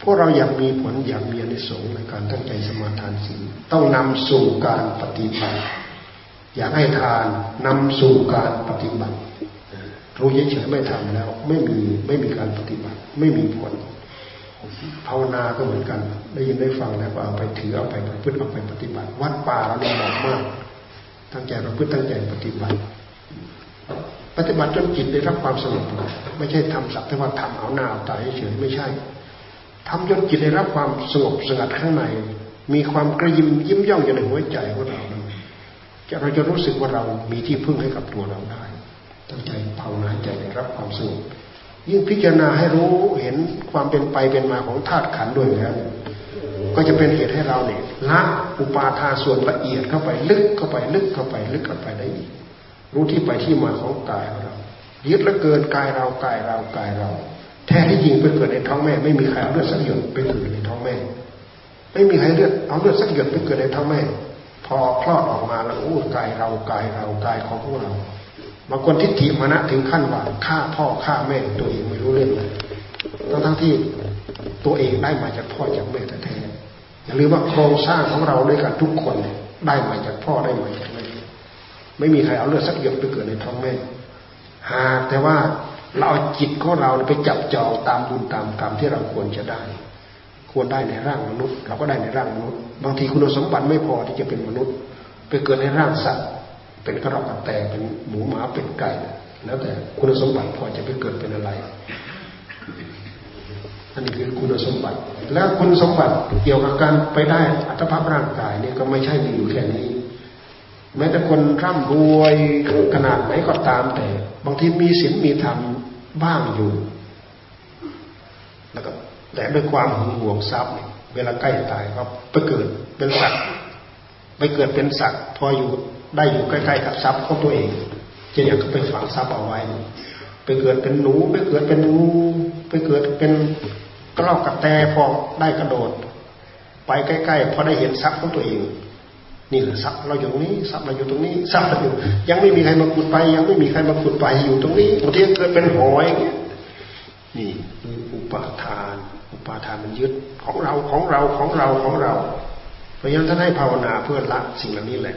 พวกเราอยากมีผลอยากมีอานิสงส์ในการตั้งใจสมาทานศีลต้องนำสู่การปฏิบัติอยากให้ทานนำสู่การปฏิบัติรู้เฉยๆไม่ทำแล้วไม่มีการปฏิบัติไม่มีผลภาวนาก็เหมือนกันได้ยินได้ฟังแล้วก็เอาไปถือเอาไปประพฤติเอาไปปฏิบัติวัดป่าเราดีมากตั้งใจประพฤติตั้งใจปฏิบัติจนจิตได้รับความสงบไม่ใช่ทำสักแต่ว่าทำเอาหน้าเอาตาเฉยๆไม่ใช่ทำจนจิตได้รับความสงบสงัดข้างในมีความกระยิมยิ้มย่องอยู่ในหัวใจของเราเราจะรู้สึกว่าเรามีที่พึ่งให้กับตัวเราได้ตั้งใจภาวนาใจได้รับความสงบยิ่งพิจารณาให้รู้เห็นความเป็นไปเป็นมาของธาตุขันธ์ด้วยแล้วก็จะเป็นเหตุให้เราเนี่ยละอุปาทานส่วนละเอียดเข้าไปลึกเข้าไปได้อีกรู้ที่ไปที่มาของกายเรายึดละเกินกายเราแท้ที่จริงไปเกิดในท้องแม่ไม่มีใครเอาเลือดสักหยดไปเกิดในท้องแม่ไม่มีใครเอาเลือดสักหยดไปเกิดในท้องแม่พอคลอดออกมาแล้วโอ้กายเรากายของพวกเรา บางคนทิฏฐิมานะถึงขั้นว่าฆ่าพ่อฆ่าแม่ตัวเองไม่รู้เรื่องเลยทั้งที่ตัวเองได้มาจากพ่อจากแม่แท้ๆอย่าลืมว่าโครงสร้างของเราด้วยกันทุกคนได้มาจากพ่อได้มาจากแม่ไม่มีใครเอาเลือดสักหยดไปเกิดในท้องแม่หากแต่ว่าเราเอาจิตของเราไปจับจองตามบุญตามกรรมที่เราควรจะได้ควรได้ในร่างมนุษย์เราก็ได้ในร่างมนุษย์บางทีคุณสมบัติไม่พอที่จะเป็นมนุษย์ไปเกิดในร่างสัตว์เป็นกระรอกกระแตเป็นหมูหมาเป็นไก่แล้วแต่คุณสมบัติพอจะไปเกิดเป็นอะไรอันนี้คือคุณสมบัติและคุณสมบัติเกี่ยวกับการไปได้อัตภาพร่างกายเนี่ยก็ไม่ใช่มีอยู่แค่นี้แม้แต่คนร่ำรวยขนาดไหนก็ตามแต่บางทีมีศีลมีธรรมบ้างอยู่แล้วก็แต่ด้วยความหึงหวงทรัพย์เวลาใกล้ตายก็ไปเกิดเป็นสัตว์ไปเกิดเป็นสัตว์พออยู่ได้อยู่ใกล้ๆกับทรัพย์ของตัวเองจะอยากไปฝังทรัพย์เอาไว้ไปเกิดเป็นหนูไปเกิดเป็นงูไปเกิดเป็นกระรอกกระแตพอได้กระโดดไปใกล้ๆพอได้เห็นทรัพย์ของตัวเองนี่คือทรัพย์เราอยู่นี้ทรัพย์เราอยู่ตรงนี้ทรัพย์เราอยู่ยังไม่มีใครมาขุดไปยังไม่มีใครมาขุดไปอยู่ตรงนี้บางทีเกิดเป็นหอยอย่างเงี้ยนี่คืออุปาทานมันยึดของเราเพราะฉะนั้นท่านให้ภาวนาเพื่อละสิ่งเหล่านี้แหละ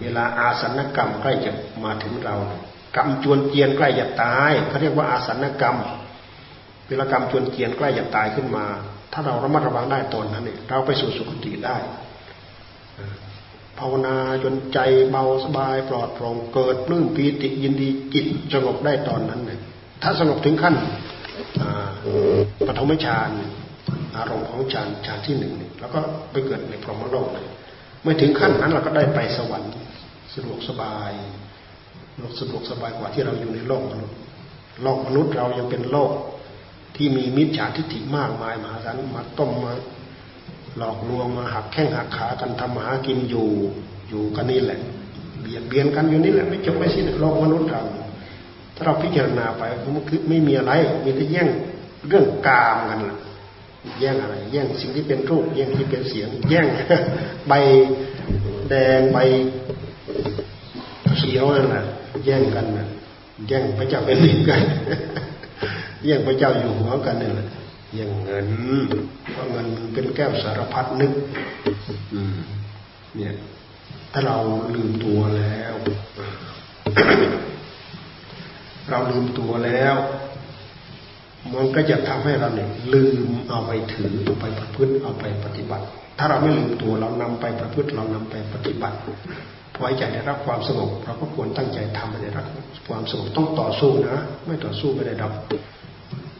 เวลาอาสนกรรมใกล้จะมาถึงเรากรรมจวนเจียนใกล้จะตายเขาเรียกว่าอาสนกรรมเวลากรรมจวนเจียนใกล้จะตายขึ้นมาถ้าเราระมัดระวังได้ตอนนั้นเนี่ยเราไปสู่สุคติได้ภาวนาจนใจเบาสบายปลอดโปร่งเกิดปลื้มปีติยินดีจิตสงบได้ตอนนั้นเนี่ยถ้าสงบถึงขั้นปฐมฌานอารมณ์ของฌานที่หนึ่งแล้วก็ไปเกิดในพรหมโลกไม่ถึงขั้นนั้นเราก็ได้ไปสวรรค์สะดวกสบายกว่าที่เราอยู่ในโลกมนุษย์เรายังเป็นโลกที่มีมิจฉาทิฏฐิมากมายมหาศาลมาต้มมาหลอกลวงมาหักแข้งหักขากันทำหากินอยู่กันนี่แหละเบียดเบียนกันอยู่นี่แหละไม่จบไม่สิ้นโลกมนุษย์เราถ้าเราพิจารณาไปมันคือไม่มีอะไรมีแต่แย่งเรื่องกามกันแย่งอะไรแย่งสิ่งที่เป็นรูปแย่งที่เป็นเสียงแย่งใบแดงใบเขียวนั่นแหละแย่งกันนะแย่งพระเจ้าเป็นลิงกันแย่งพระเจ้าอยู่หัวกันนี่แหละแย่งเงินเพราะเงินมันเป็นแก้วสารพัดนึกเนี่ยถ้าเราลืมตัวแล้ว เราลืมตัวแล้วมันก็จะทำให้เราเนี่ยลืมเอาไปถือเอาไปประพฤติเอาไปปฏิบัติถ้าเราไม่ลืมตัวเรานำไปประพฤติเรานำไปปฏิบัติพอใจได้รับความสงบเราก็ควรตั้งใจทำให้ได้รับความสงบต้องต่อสู้นะไม่ต่อสู้ไม่ได้ดับ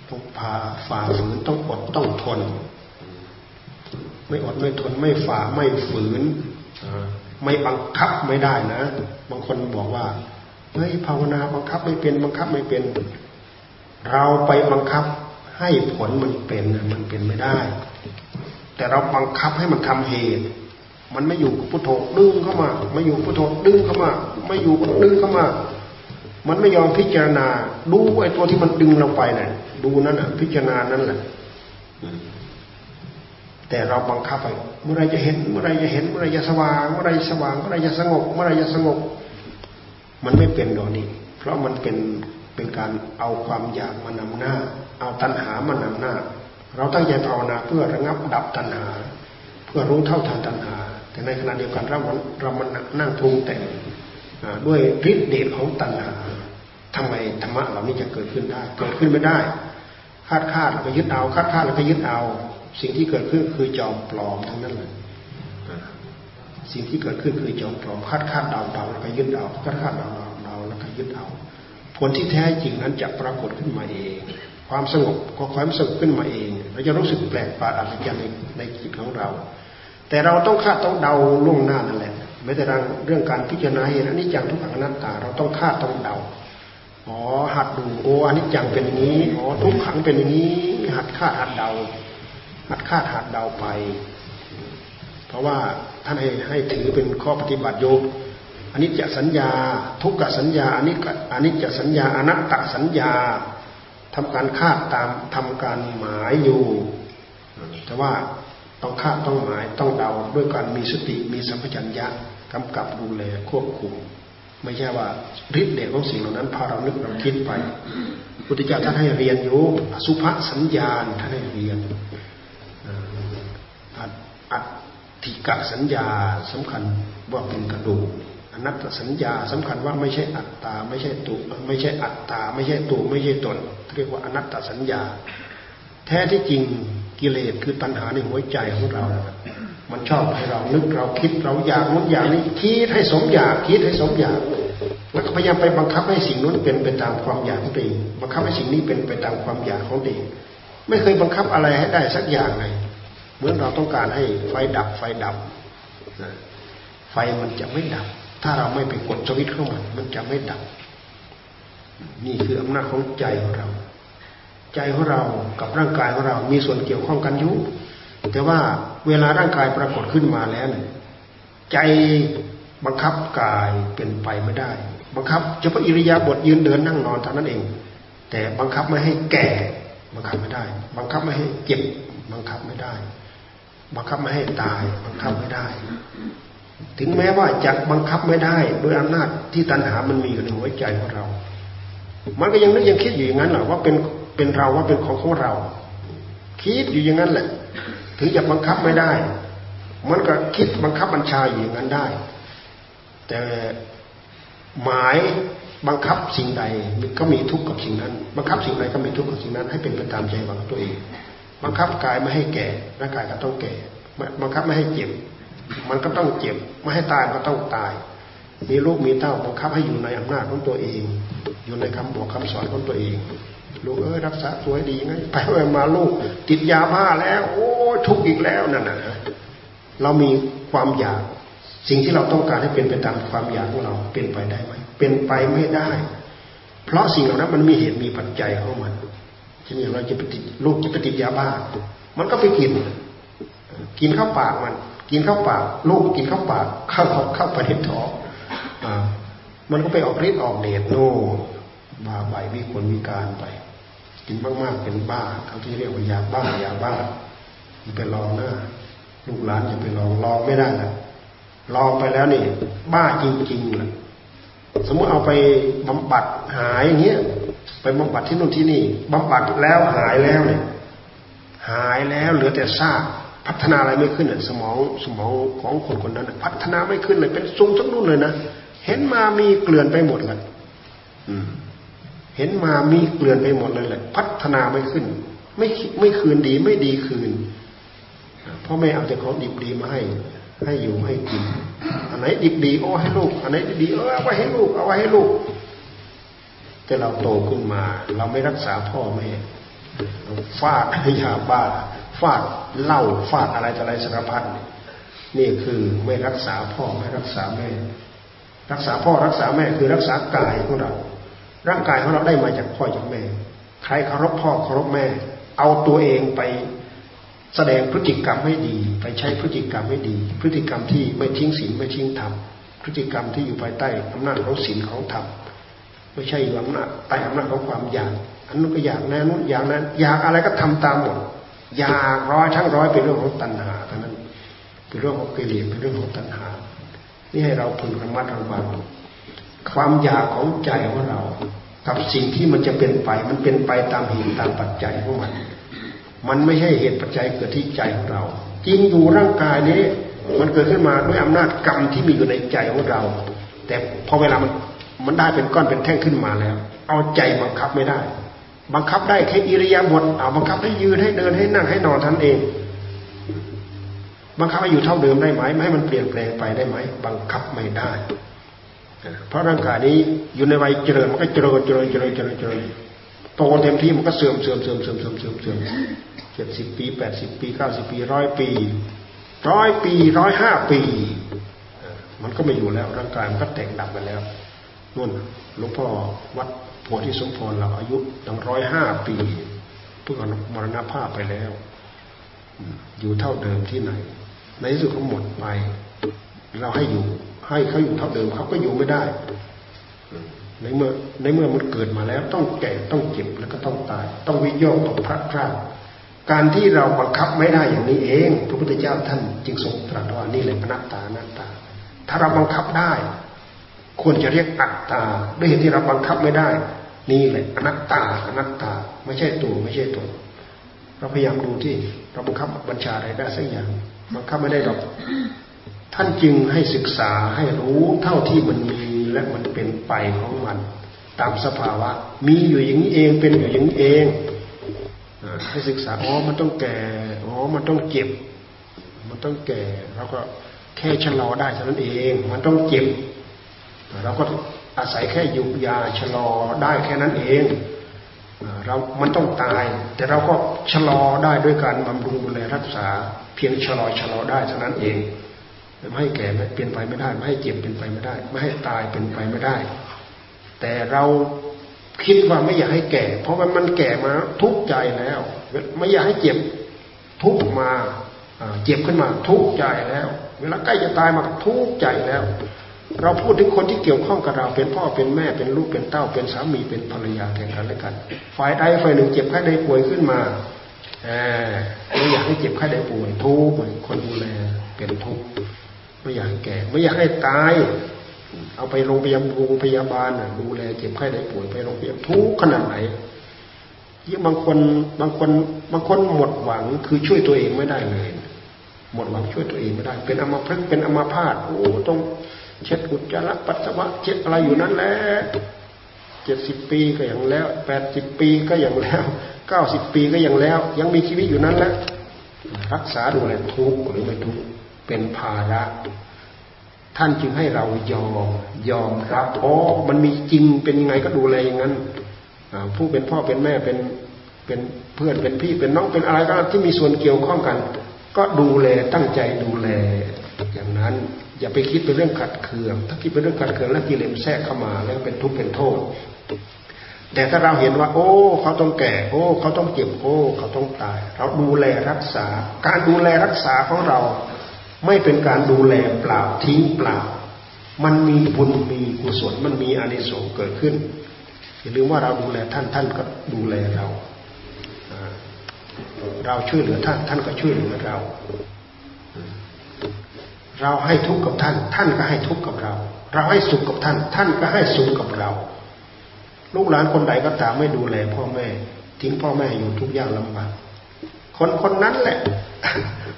ต้องฝ่าฝืนต้องอดต้องทนไม่อดไม่ทนไม่ฝ่าไม่ฝืนไม่บังคับไม่ได้นะบางคนบอกว่าเฮ้ยภาวนาบังคับไม่เป็นเราไปบังคับให้ผลมันเป็นไม่ได้แต่เราบังคับให้มันทำเหตุมันไม่อยู่กับพุทโธดึงเข้ามาไม่อยู่พุทโธดึงเข้ามาไม่อยู่ดึงเข้ามามันไม่ยอมพิจารณาดูไอ้ตัวที่มันดึงเราไปน่ะดูนั่นน่ะพิจารณานั่นแหละแต่เราบังคับไปเมื่อไรจะสว่างเมื่อไรจะสงบมันไม่เป็นดอกนี้เพราะมันเป็นการเอาความอยากมานำหน้าเอาตัณหามานำหน้าเราตั้งใจภาวนาเพื่อระงับดับตัณหาเพื่อรู้เท่าทันตัณหาแต่ในขณะเดียวกันเรามันนั่งปรุงแต่งด้วยฤทธิ์เดชของตัณหาทำไมธรรมะเหล่านี้จะเกิดขึ้นได้เกิดขึ้นไม่ได้คาดแล้วก็ยึดเอาคาดแล้วก็ยึดเอาสิ่งที่เกิดขึ้นคือจอมปลอมทั้งนั้นเลยสิ่งที่เกิดขึ้นคือจอมปลอมคาดเดาแล้วก็ยึดเอาคาดเดาแล้วก็ยึดเอาผลที่แท้จริงนั้นจะปรากฏขึ้นมาเองความสงบก็ความสงบขึ้นมาเองเราจะรู้สึกแปลกประหลาดอัศจรรย์ในจิตของเราแต่เราต้องคาดต้องเดาล่วงหน้านั่นแหละไม่แต่เรื่องการพิจารณาเห็นอนิจจังทุกขังอนัตตาเราต้องคาดต้องเดาอ๋อหัดดูโอ้อนิจจังเป็นอย่างนี้อ๋อทุกขังเป็นอย่างนี้หัดคาดหัดเดาหัดคาดหัดเดาไปเพราะว่าท่านให้ถือเป็นข้อปฏิบัติโยมอนิจจสัญญาทุกขสัญญาอนิจจสัญญาอนัตตสัญญาทำการคาดตามทำการหมายอยู่แต่ว่าต้องคาดต้องหมายต้องเดาด้วยการมีสติมีสัมปชัญญะกำกับดูแลควบคุม ไม่ใช่ว่าฤทธิ์เดชของสิ่งเหล่านั้นพาเรานึกเราคิดไปพุทธเจ้าท่านให้เรียนอยู่อสุภสัญญาณท่านให้เรียนอัตถิกสัญญาสำคัญว่าเป็นกระดูกอนัตตสัญญาสำคัญว่าไม่ใช่อัตตาไม่ใช่ตัวไม่ใช่อัตตาไม่ใช่ตัวไม่ใช่ตนเรียกว่าอนัตตสัญญาแท้ที่จริงกิเลสคือตัณหาในหัวใจของเรามันชอบให้เรานึกเราคิดเราอยากนู้นอยากนี้คิดให้สมอยากคิดให้สมอยากแล้วก็พยายามไปบังคับให้สิ่งนู้นเป็นไปตามความอยากของตัวเองบังคับให้สิ่งนี้เป็นไปตามความอยากของตัวเองไม่เคยบังคับอะไรให้ได้สักอย่างเลยเหมือนเราต้องการให้ไฟดับไฟดับไฟมันจะไม่ดับถ้าเราไม่ไปกดสวิตช์เข้ามันมันจะไม่ดับนี่คืออำนาจของใจของเราใจของเรากับร่างกายของเรามีส่วนเกี่ยวข้องกันอยู่แต่ว่าเวลาร่างกายปรากฏขึ้นมาแล้วเนี่ยใจบังคับกายเป็นไปไม่ได้บังคับเฉพาะอิริยาบถยืนเดินนั่งนอนเท่านั้นเองแต่บังคับไม่ให้แก่บังคับไม่ได้บังคับไม่ให้เจ็บบังคับไม่ได้บังคับไม่ให้ตายบังคับไม่ได้ถึงแม้ว่าจะบังคับไม่ได้โดยอำนาจที่ตัณหามันมีอยู่ในหัวใจของเรามันก็ยังนึกยังคิดอยู่อย่างนั้นแหละว่าเป็นเราว่าเป็นของเราคิดอยู่อย่างนั้นแหละถึงจะบังคับไม่ได้มันก็คิดบังคับบัญชาอยู่อย่างนั้นได้แต่หมายบังคับสิ่งใดก็มีทุกข์กับสิ่งนั้นบังคับสิ่งใดก็มีทุกข์กับสิ่งนั้นให้เป็นไปตามใจหวังตัวเองบังคับกายไม่ให้แก่ร่างกายก็ต้องแก่บังคับไม่ให้เจ็บมันก็ต้องเจ็บไม่ให้ตายก็ต้องตายมีลูกมีเต้าบังคับให้อยู่ในอำนาจของตัวเองอยู่ในคำบอกคำสอนของตัวเองลูกเอ้ยรักษาสวยดีไงไปมาลูกติดยาบ้าแล้วโอ้ทุกข์อีกแล้วนั่นน่ะเรามีความอยากสิ่งที่เราต้องการให้เป็นไปตามความอยากของเราเป็นไปได้ไหมเป็นไปไม่ได้เพราะสิ่งเหล่านั้นมันมีเหตุมีปัจจัยของมันเช่นอย่างเราจะไปติดลูกจะไปติดยาบ้ามันก็ไปกินเข้าปากมันกินเข้าปากลูกกินเข้าปากเข้าไปในท้องมันก็ไปออกฤทธิ์ออกเดชโน่บาใบมีคนมีการไปกินมากๆเป็นบ้าเขาที่เรียกว่ายาบ้ายาบ้าอย่าไปลองนะลูกหลานอย่าไปลองไม่ได้นะลองไปแล้วนี่บ้าจริงๆเลยสมมติเอาไปบำบัดหายอย่างเงี้ยไปบำบัดที่นู่นที่นี่บำบัดแล้วหายแล้วเนี่ยหายแล้วเหลือแต่ซากพัฒนาอะไรไม่ขึ้นเนี่ยสมองของคนคนนั้นพัฒนาไม่ขึ้นเลยเป็นซุ่มทั้งนู่นเลยนะเห็นมามีเกลื่อนไปหมดเลยเห็นมามีเกลื่อนไปหมดเลยแหละพัฒนาไม่ขึ้นไม่คืนดีไม่ดีคืนพ่อแม่เอาแต่ของดิบดีมาให้อยู่ให้กินอันไหนดิบดีเอาให้ลูกอันไหนดีเอาไว้ให้ลูกเอาไว้ให้ลูกแต่เราโตขึ้นมาเราไม่รักษาพ่อแม่ฟาดยาบ้าฟาดเหล้าฟาดอะไรต่ออะไรสารพัดนี่คือไม่รักษาพ่อไม่รักษาแม่รักษาพ่อรักษาแม่คือรักษากายของเราร่างกายของเราได้มาจากพ่อจากแม่ใครเคารพพ่อเคารพแม่เอาตัวเองไปแสดงพฤติกรรมให้ดีไปใช้พฤติกรรมให้ดีพฤติกรรมที่ไม่ทิ้งศีลไม่ทิ้งธรรมพฤติกรรมที่อยู่ภายใต้อำนาจของศีลของธรรมไม่ใช่อยู่อำนาจใต้อำนาจของความอยากอันนู้นก็อยากนั้นนู้นอยากนั้นอยากอะไรก็ทำตามหมดอยากร้อยทั้งร้อยเป็นเรื่องของตัณหาทั้งนั้นเป็นเรื่องของกิเลสเป็นเรื่องของตัณหานี่ให้เราพึงระมัดระวังความอยากของใจของเรากับสิ่งที่มันจะเป็นไปมันเป็นไปตามเหตุตามปัจจัยของมันมันไม่ใช่เหตุปัจจัยเกิดที่ใจของเราจริงอยู่ร่างกายนี้มันเกิดขึ้นมาด้วยอำนาจกรรมที่มีอยู่ในใจของเราแต่พอเวลามันได้เป็นก้อนเป็นแท่งขึ้นมาแล้วเอาใจบังคับไม่ได้บังคับได้แค่อิริยาบถเอาบังคับให้ยืนให้เดินให้นั่งให้นอนท่านเองบังคับให้อยู่เท่าเดิมได้ไหมไม่ให้มันเปลี่ยนแปลงไปได้ไหมบังคับไม่ได้เพราะร่างกายนี้อยู่ในวัยเจริญมันก็เจริญโตเต็มที่มันก็เสื่อม70ปี80ปี90ปี100ปี100ปี105ปีมันก็ไม่อยู่แล้วร่างกายมันก็แตกดับไปแล้วนู่นหลวงพ่อวัดโพธิสมพรเราอายุตั้ง105ปีเพิ่งมรณภาพไปแล้วอยู่เท่าเดิมที่ไหนในที่สุดก็หมดไปเราให้อยู่ให้เขาอยู่เท่าเดิมเขาก็อยู่ไม่ได้ในเมื่อมันเกิดมาแล้วต้องแก่ต้องเจ็บแล้วก็ต้องตายต้องวิโยคต้องพลัดพรากการที่เราบังคับไม่ได้อย่างนี้เองพระพุทธเจ้าท่านจึงทรงตรัสว่านี่แหละอนัตตาถ้าเราบังคับได้ ควรจะเรียกอัตตาด้วยเหตุที่เราบังคับไม่ได้นี่แหละอนัตตาอนัตตาไม่ใช่ตัวไม่ใช่ตนเราพยายามดูที่เราบังคับบัญชาอะไรได้สักอย่างบังคับไม่ได้หรอกท่านจึงให้ศึกษาให้รู้เท่าที่มันมีและมันเป็นไปของมันตามสภาวะมีอยู่อย่างนี้เองเป็นอยู่อย่างนี้เองให้ศึกษาอ๋อมันต้องแก่อ๋อมันต้องเจ็บมันต้องแก่เราก็แค่ชะลอได้เท่านั้นเองมันต้องเจ็บเราก็อาศัยแค่ยุบยาชะลอได้แค่นั้นเองเรามันต้องตายแต่เราก็ชะลอได้ด้วยการบำรุงดูแลรักษาเพียงชะลอได้เท่านั้นเองไม่ให้แก่ไม่เปลี่ยนไปไม่ได้ไม่ให้เจ็บเป็นไปไม่ได้ไม่ให้ตายเป็นไปไม่ได้แต่เราคิดว่าไม่อยากให้แก่เพราะว่ามันแก่มาทุกข์ใจแล้วไม่อยากให้เจ็บทุกข์มาเจ็บขึ้นมาทุกข์ใจแล้วเวลาใกล้จะตายมาทุกข์ใจแล้วเราพูดถึงคนที่เกี่ยวข้องกับเราเป็นพ่อเป็นแม่เป็นลูกเป็นเต้าเป็นสามีเป็นภรรยาแทนกันและกันฝ่ายใดฝ่ายหนึ่งเจ็บไข้ได้ป่วยขึ้นมาไม่อยากให้เจ็บไข้ได้ป่วยทุกข์คนดูแลเป็นทุกข์ไม่อยากให้แก่ไม่อยากให้ตายเอาไปโรงพยาบาลดูแลเจ็บไข้ได้ป่วยไปโรงพยาบาลทุกขนาดไหนยิ่งบางคนหมดหวังคือช่วยตัวเองไม่ได้เลยหมดหวังช่วยตัวเองไม่ได้เป็นอัมพฤกษ์เป็นอัมพาตโอ้ต้องเช็ดอุจจาระปัสสาวะเช็ดอะไรอยู่นั่นแหละ70ปีก็อย่างแล้ว80ปีก็อย่างแล้ว90ปีก็อย่างแล้วยังมีชีวิตอยู่นั้นแหละรักษาดูแลทุกข์หรือไม่ทุกข์เป็นภาระท่านจึงให้เรายอมรับอ๋อมันมีจริงเป็นยังไงก็ดูแลอย่างนั้นผู้เป็นพ่อเป็นแม่เป็นเพื่อนเป็นพี่เป็นน้องเป็นอะไรก็ที่มีส่วนเกี่ยวข้องกันก็ดูแลตั้งใจดูแลอย่างนั้นอย่าไปคิดเป็นเรื่องขัดเคืองถ้าคิดเป็นเรื่องขัดเคืองแล้วกิเลสแทรกเข้ามาแล้วเป็นทุกข์เป็นโทษแต่ถ้าเราเห็นว่าโอ้เขาต้องแก่โอ้เขาต้องเจ็บโอ้เขาต้องตายเราดูแลรักษาการดูแลรักษาของเราไม่เป็นการดูแลเปล่าทิ้งเปล่ามันมีบุญมีกุศลมันมีอานิสงส์เกิดขึ้นอย่าลืมว่าเราดูแลท่านท่านก็ดูแลเราเราช่วยเหลือท่านท่านก็ช่วยเหลือเราเราให้ทุกข์กับท่านท่านก็ให้ทุกข์กับเราเราให้สุขกับท่านท่านก็ให้สุขกับเราลูกหลานคนใดก็ตามไม่ดูแลพ่อแม่ทิ้งพ่อแม่อยู่ทุกยากลำบากคนนั้นแหละ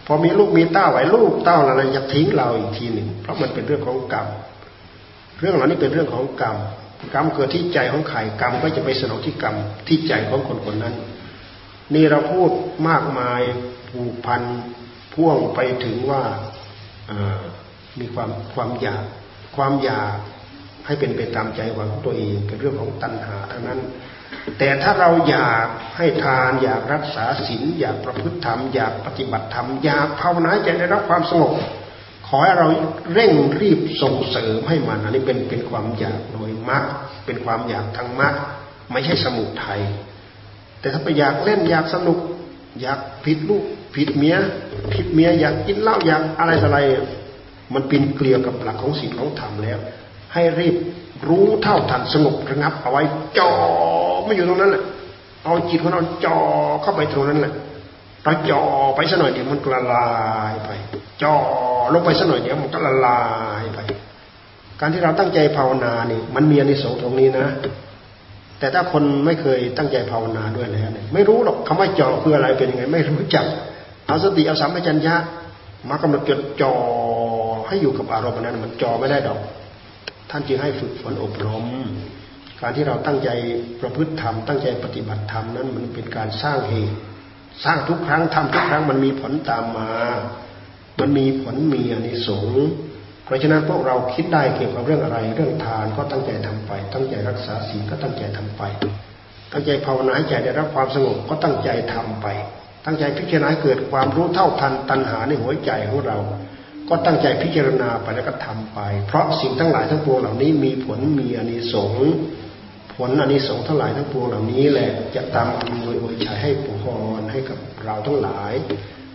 พอมีลูกมีเต้าไว้ลูกเต้าอะไรจะทิ้งเราอีกทีหนึ่งเพราะมันเป็นเรื่องของกรรมเรื่องเหล่านี้เป็นเรื่องของกรรมกรรมเกิดที่ใจของใครกรรมก็จะไปสนองที่กรรมที่ใจของคนนั้นนี่เราพูดมากมายผูกพันพ่วงไปถึงว่ามีความอยากความอยากให้เป็นไปตามใจหวังของตัวเองเป็นเรื่องของตัณหาทั้งนั้นแต่ถ้าเราอยากให้ทานอยากรักษาศีลอยากประพฤติธรรมอยากปฏิบัติธรรมอยากภาวนาจะได้รับความสงบขอให้เราเร่งรีบส่งเสริมให้มันอันนี้เป็นความอยากโดยมรรคเป็นความอยากทางมรรคไม่ใช่สมุทัยแต่ถ้าไปอยากเล่นอยากสนุกอยากผิดลูกผิดเมียอยากกินเหล้าอยากอะไรมันเป็นเกลียวกับหลักของศีลของธรรมแล้วให้รีบรู้เท่าทันสงบระงับเอาไว้จ่อไม่อยู่ตรงนั้นแหละเอาจิตของเราจ่อเข้าไปตรงนั้นแหละเราจ่อไปสักหน่อยเดี๋ยวมันละลายไปจ่อลงไปสักหน่อยเดี๋ยวมันก็ละลายไปการที่เราตั้งใจภาวนานี่มันมีอานิสงส์ตรงนี้นะแต่ถ้าคนไม่เคยตั้งใจภาวนาด้วยแล้วเนี่ยไม่รู้หรอกคำว่าจ่อคืออะไรเป็นยังไงไม่รู้จักเอาสติเอาสัมปชัญญะมากำหนดจดจ่อให้อยู่กับอารมณ์นั้นมันจ่อไม่ได้ดอกท่านจึงให้ฝึกฝนอบรมการที่เราตั้งใจประพฤติธรรมตั้งใจปฏิบัติธรรมนั้นมันเป็นการสร้างเหตุสร้างทุกครั้งทำทุกครั้งมันมีผลตามมามันมีผลมีอานิสงส์เพราะฉะนั้นพวกเราคิดได้เกี่ยวกับเรื่องอะไรเรื่องทานก็ตั้งใจทำไปตั้งใจรักษาศีลก็ตั้งใจทำไปตั้งใจภาวนาให้ใจได้รับความสงบก็ตั้งใจทำไปตั้งใจพิจารณาเกิดความรู้เท่าทันตัณหาในหัวใจของเราก็ตั้งใจพิจารณาไปแล้วก็ทำไปเพราะสิ่งทั้งหลายทั้งปวงเหล่านี้มีผลมีอานิสงส์ผลอานิสงส์ทั้งหลายทั้งปวงเหล่านี้แหละจะตามรวยอวยชัยให้ผู้คนให้กับเราทั้งหลาย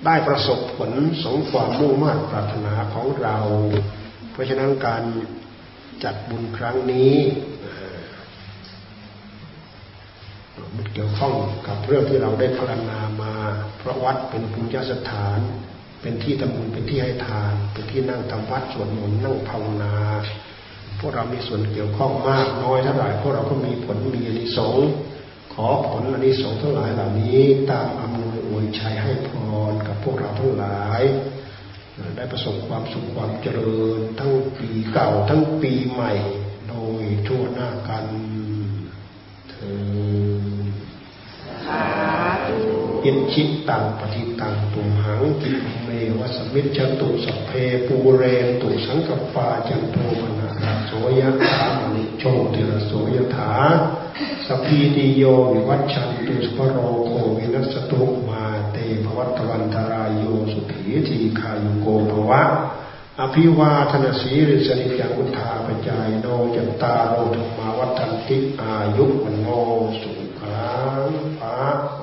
ได้ประสบผลสมความมุ่งมั่นปรารถนาของเราเพราะฉะนั้นการจัดบุญครั้งนี้มันเกี่ยวข้องกับเรื่องที่เราได้พรรณนามาเพราะวัดเป็นปุญญสถานเป็นที่ทำบุญเป็นที่ให้ทานเป็นที่นั่งทำวัดสวดมนต์นั่งภาวนา วกเรามีส่วนเกี่ยวข้องมากน้อยเท่าไหร่พวกเราก็มีผลมีอานิสงส์ขอผลอานิสงส์ทั้งหลายเหล่านี้ตามอำนวยอวยชัยให้พรกับพวกเราทั้งหลายได้ประสบความสุขความเจริญทั้งปีเก่าทั้งปีใหม่โดยทั่วหน้ากันเถิดสาธุอิทิตังปฏิตังตุมหังกิเมวัสมิจฉตุสัพเพปูเรนตุสังกัปปาจันโทมนาราโสยถามณิโชติระโสยถาสัพพีติโยวิวัชชันตุสภโรโควินัสสตุมาเตภวัตวันตรายโยสุขีทีคายุโกภวะอภิวาทนาสีริสนิจังวุธาปัจจายโนจัตตาโรธรรมาวัฏฐันติอายุวันโนสุขังภะ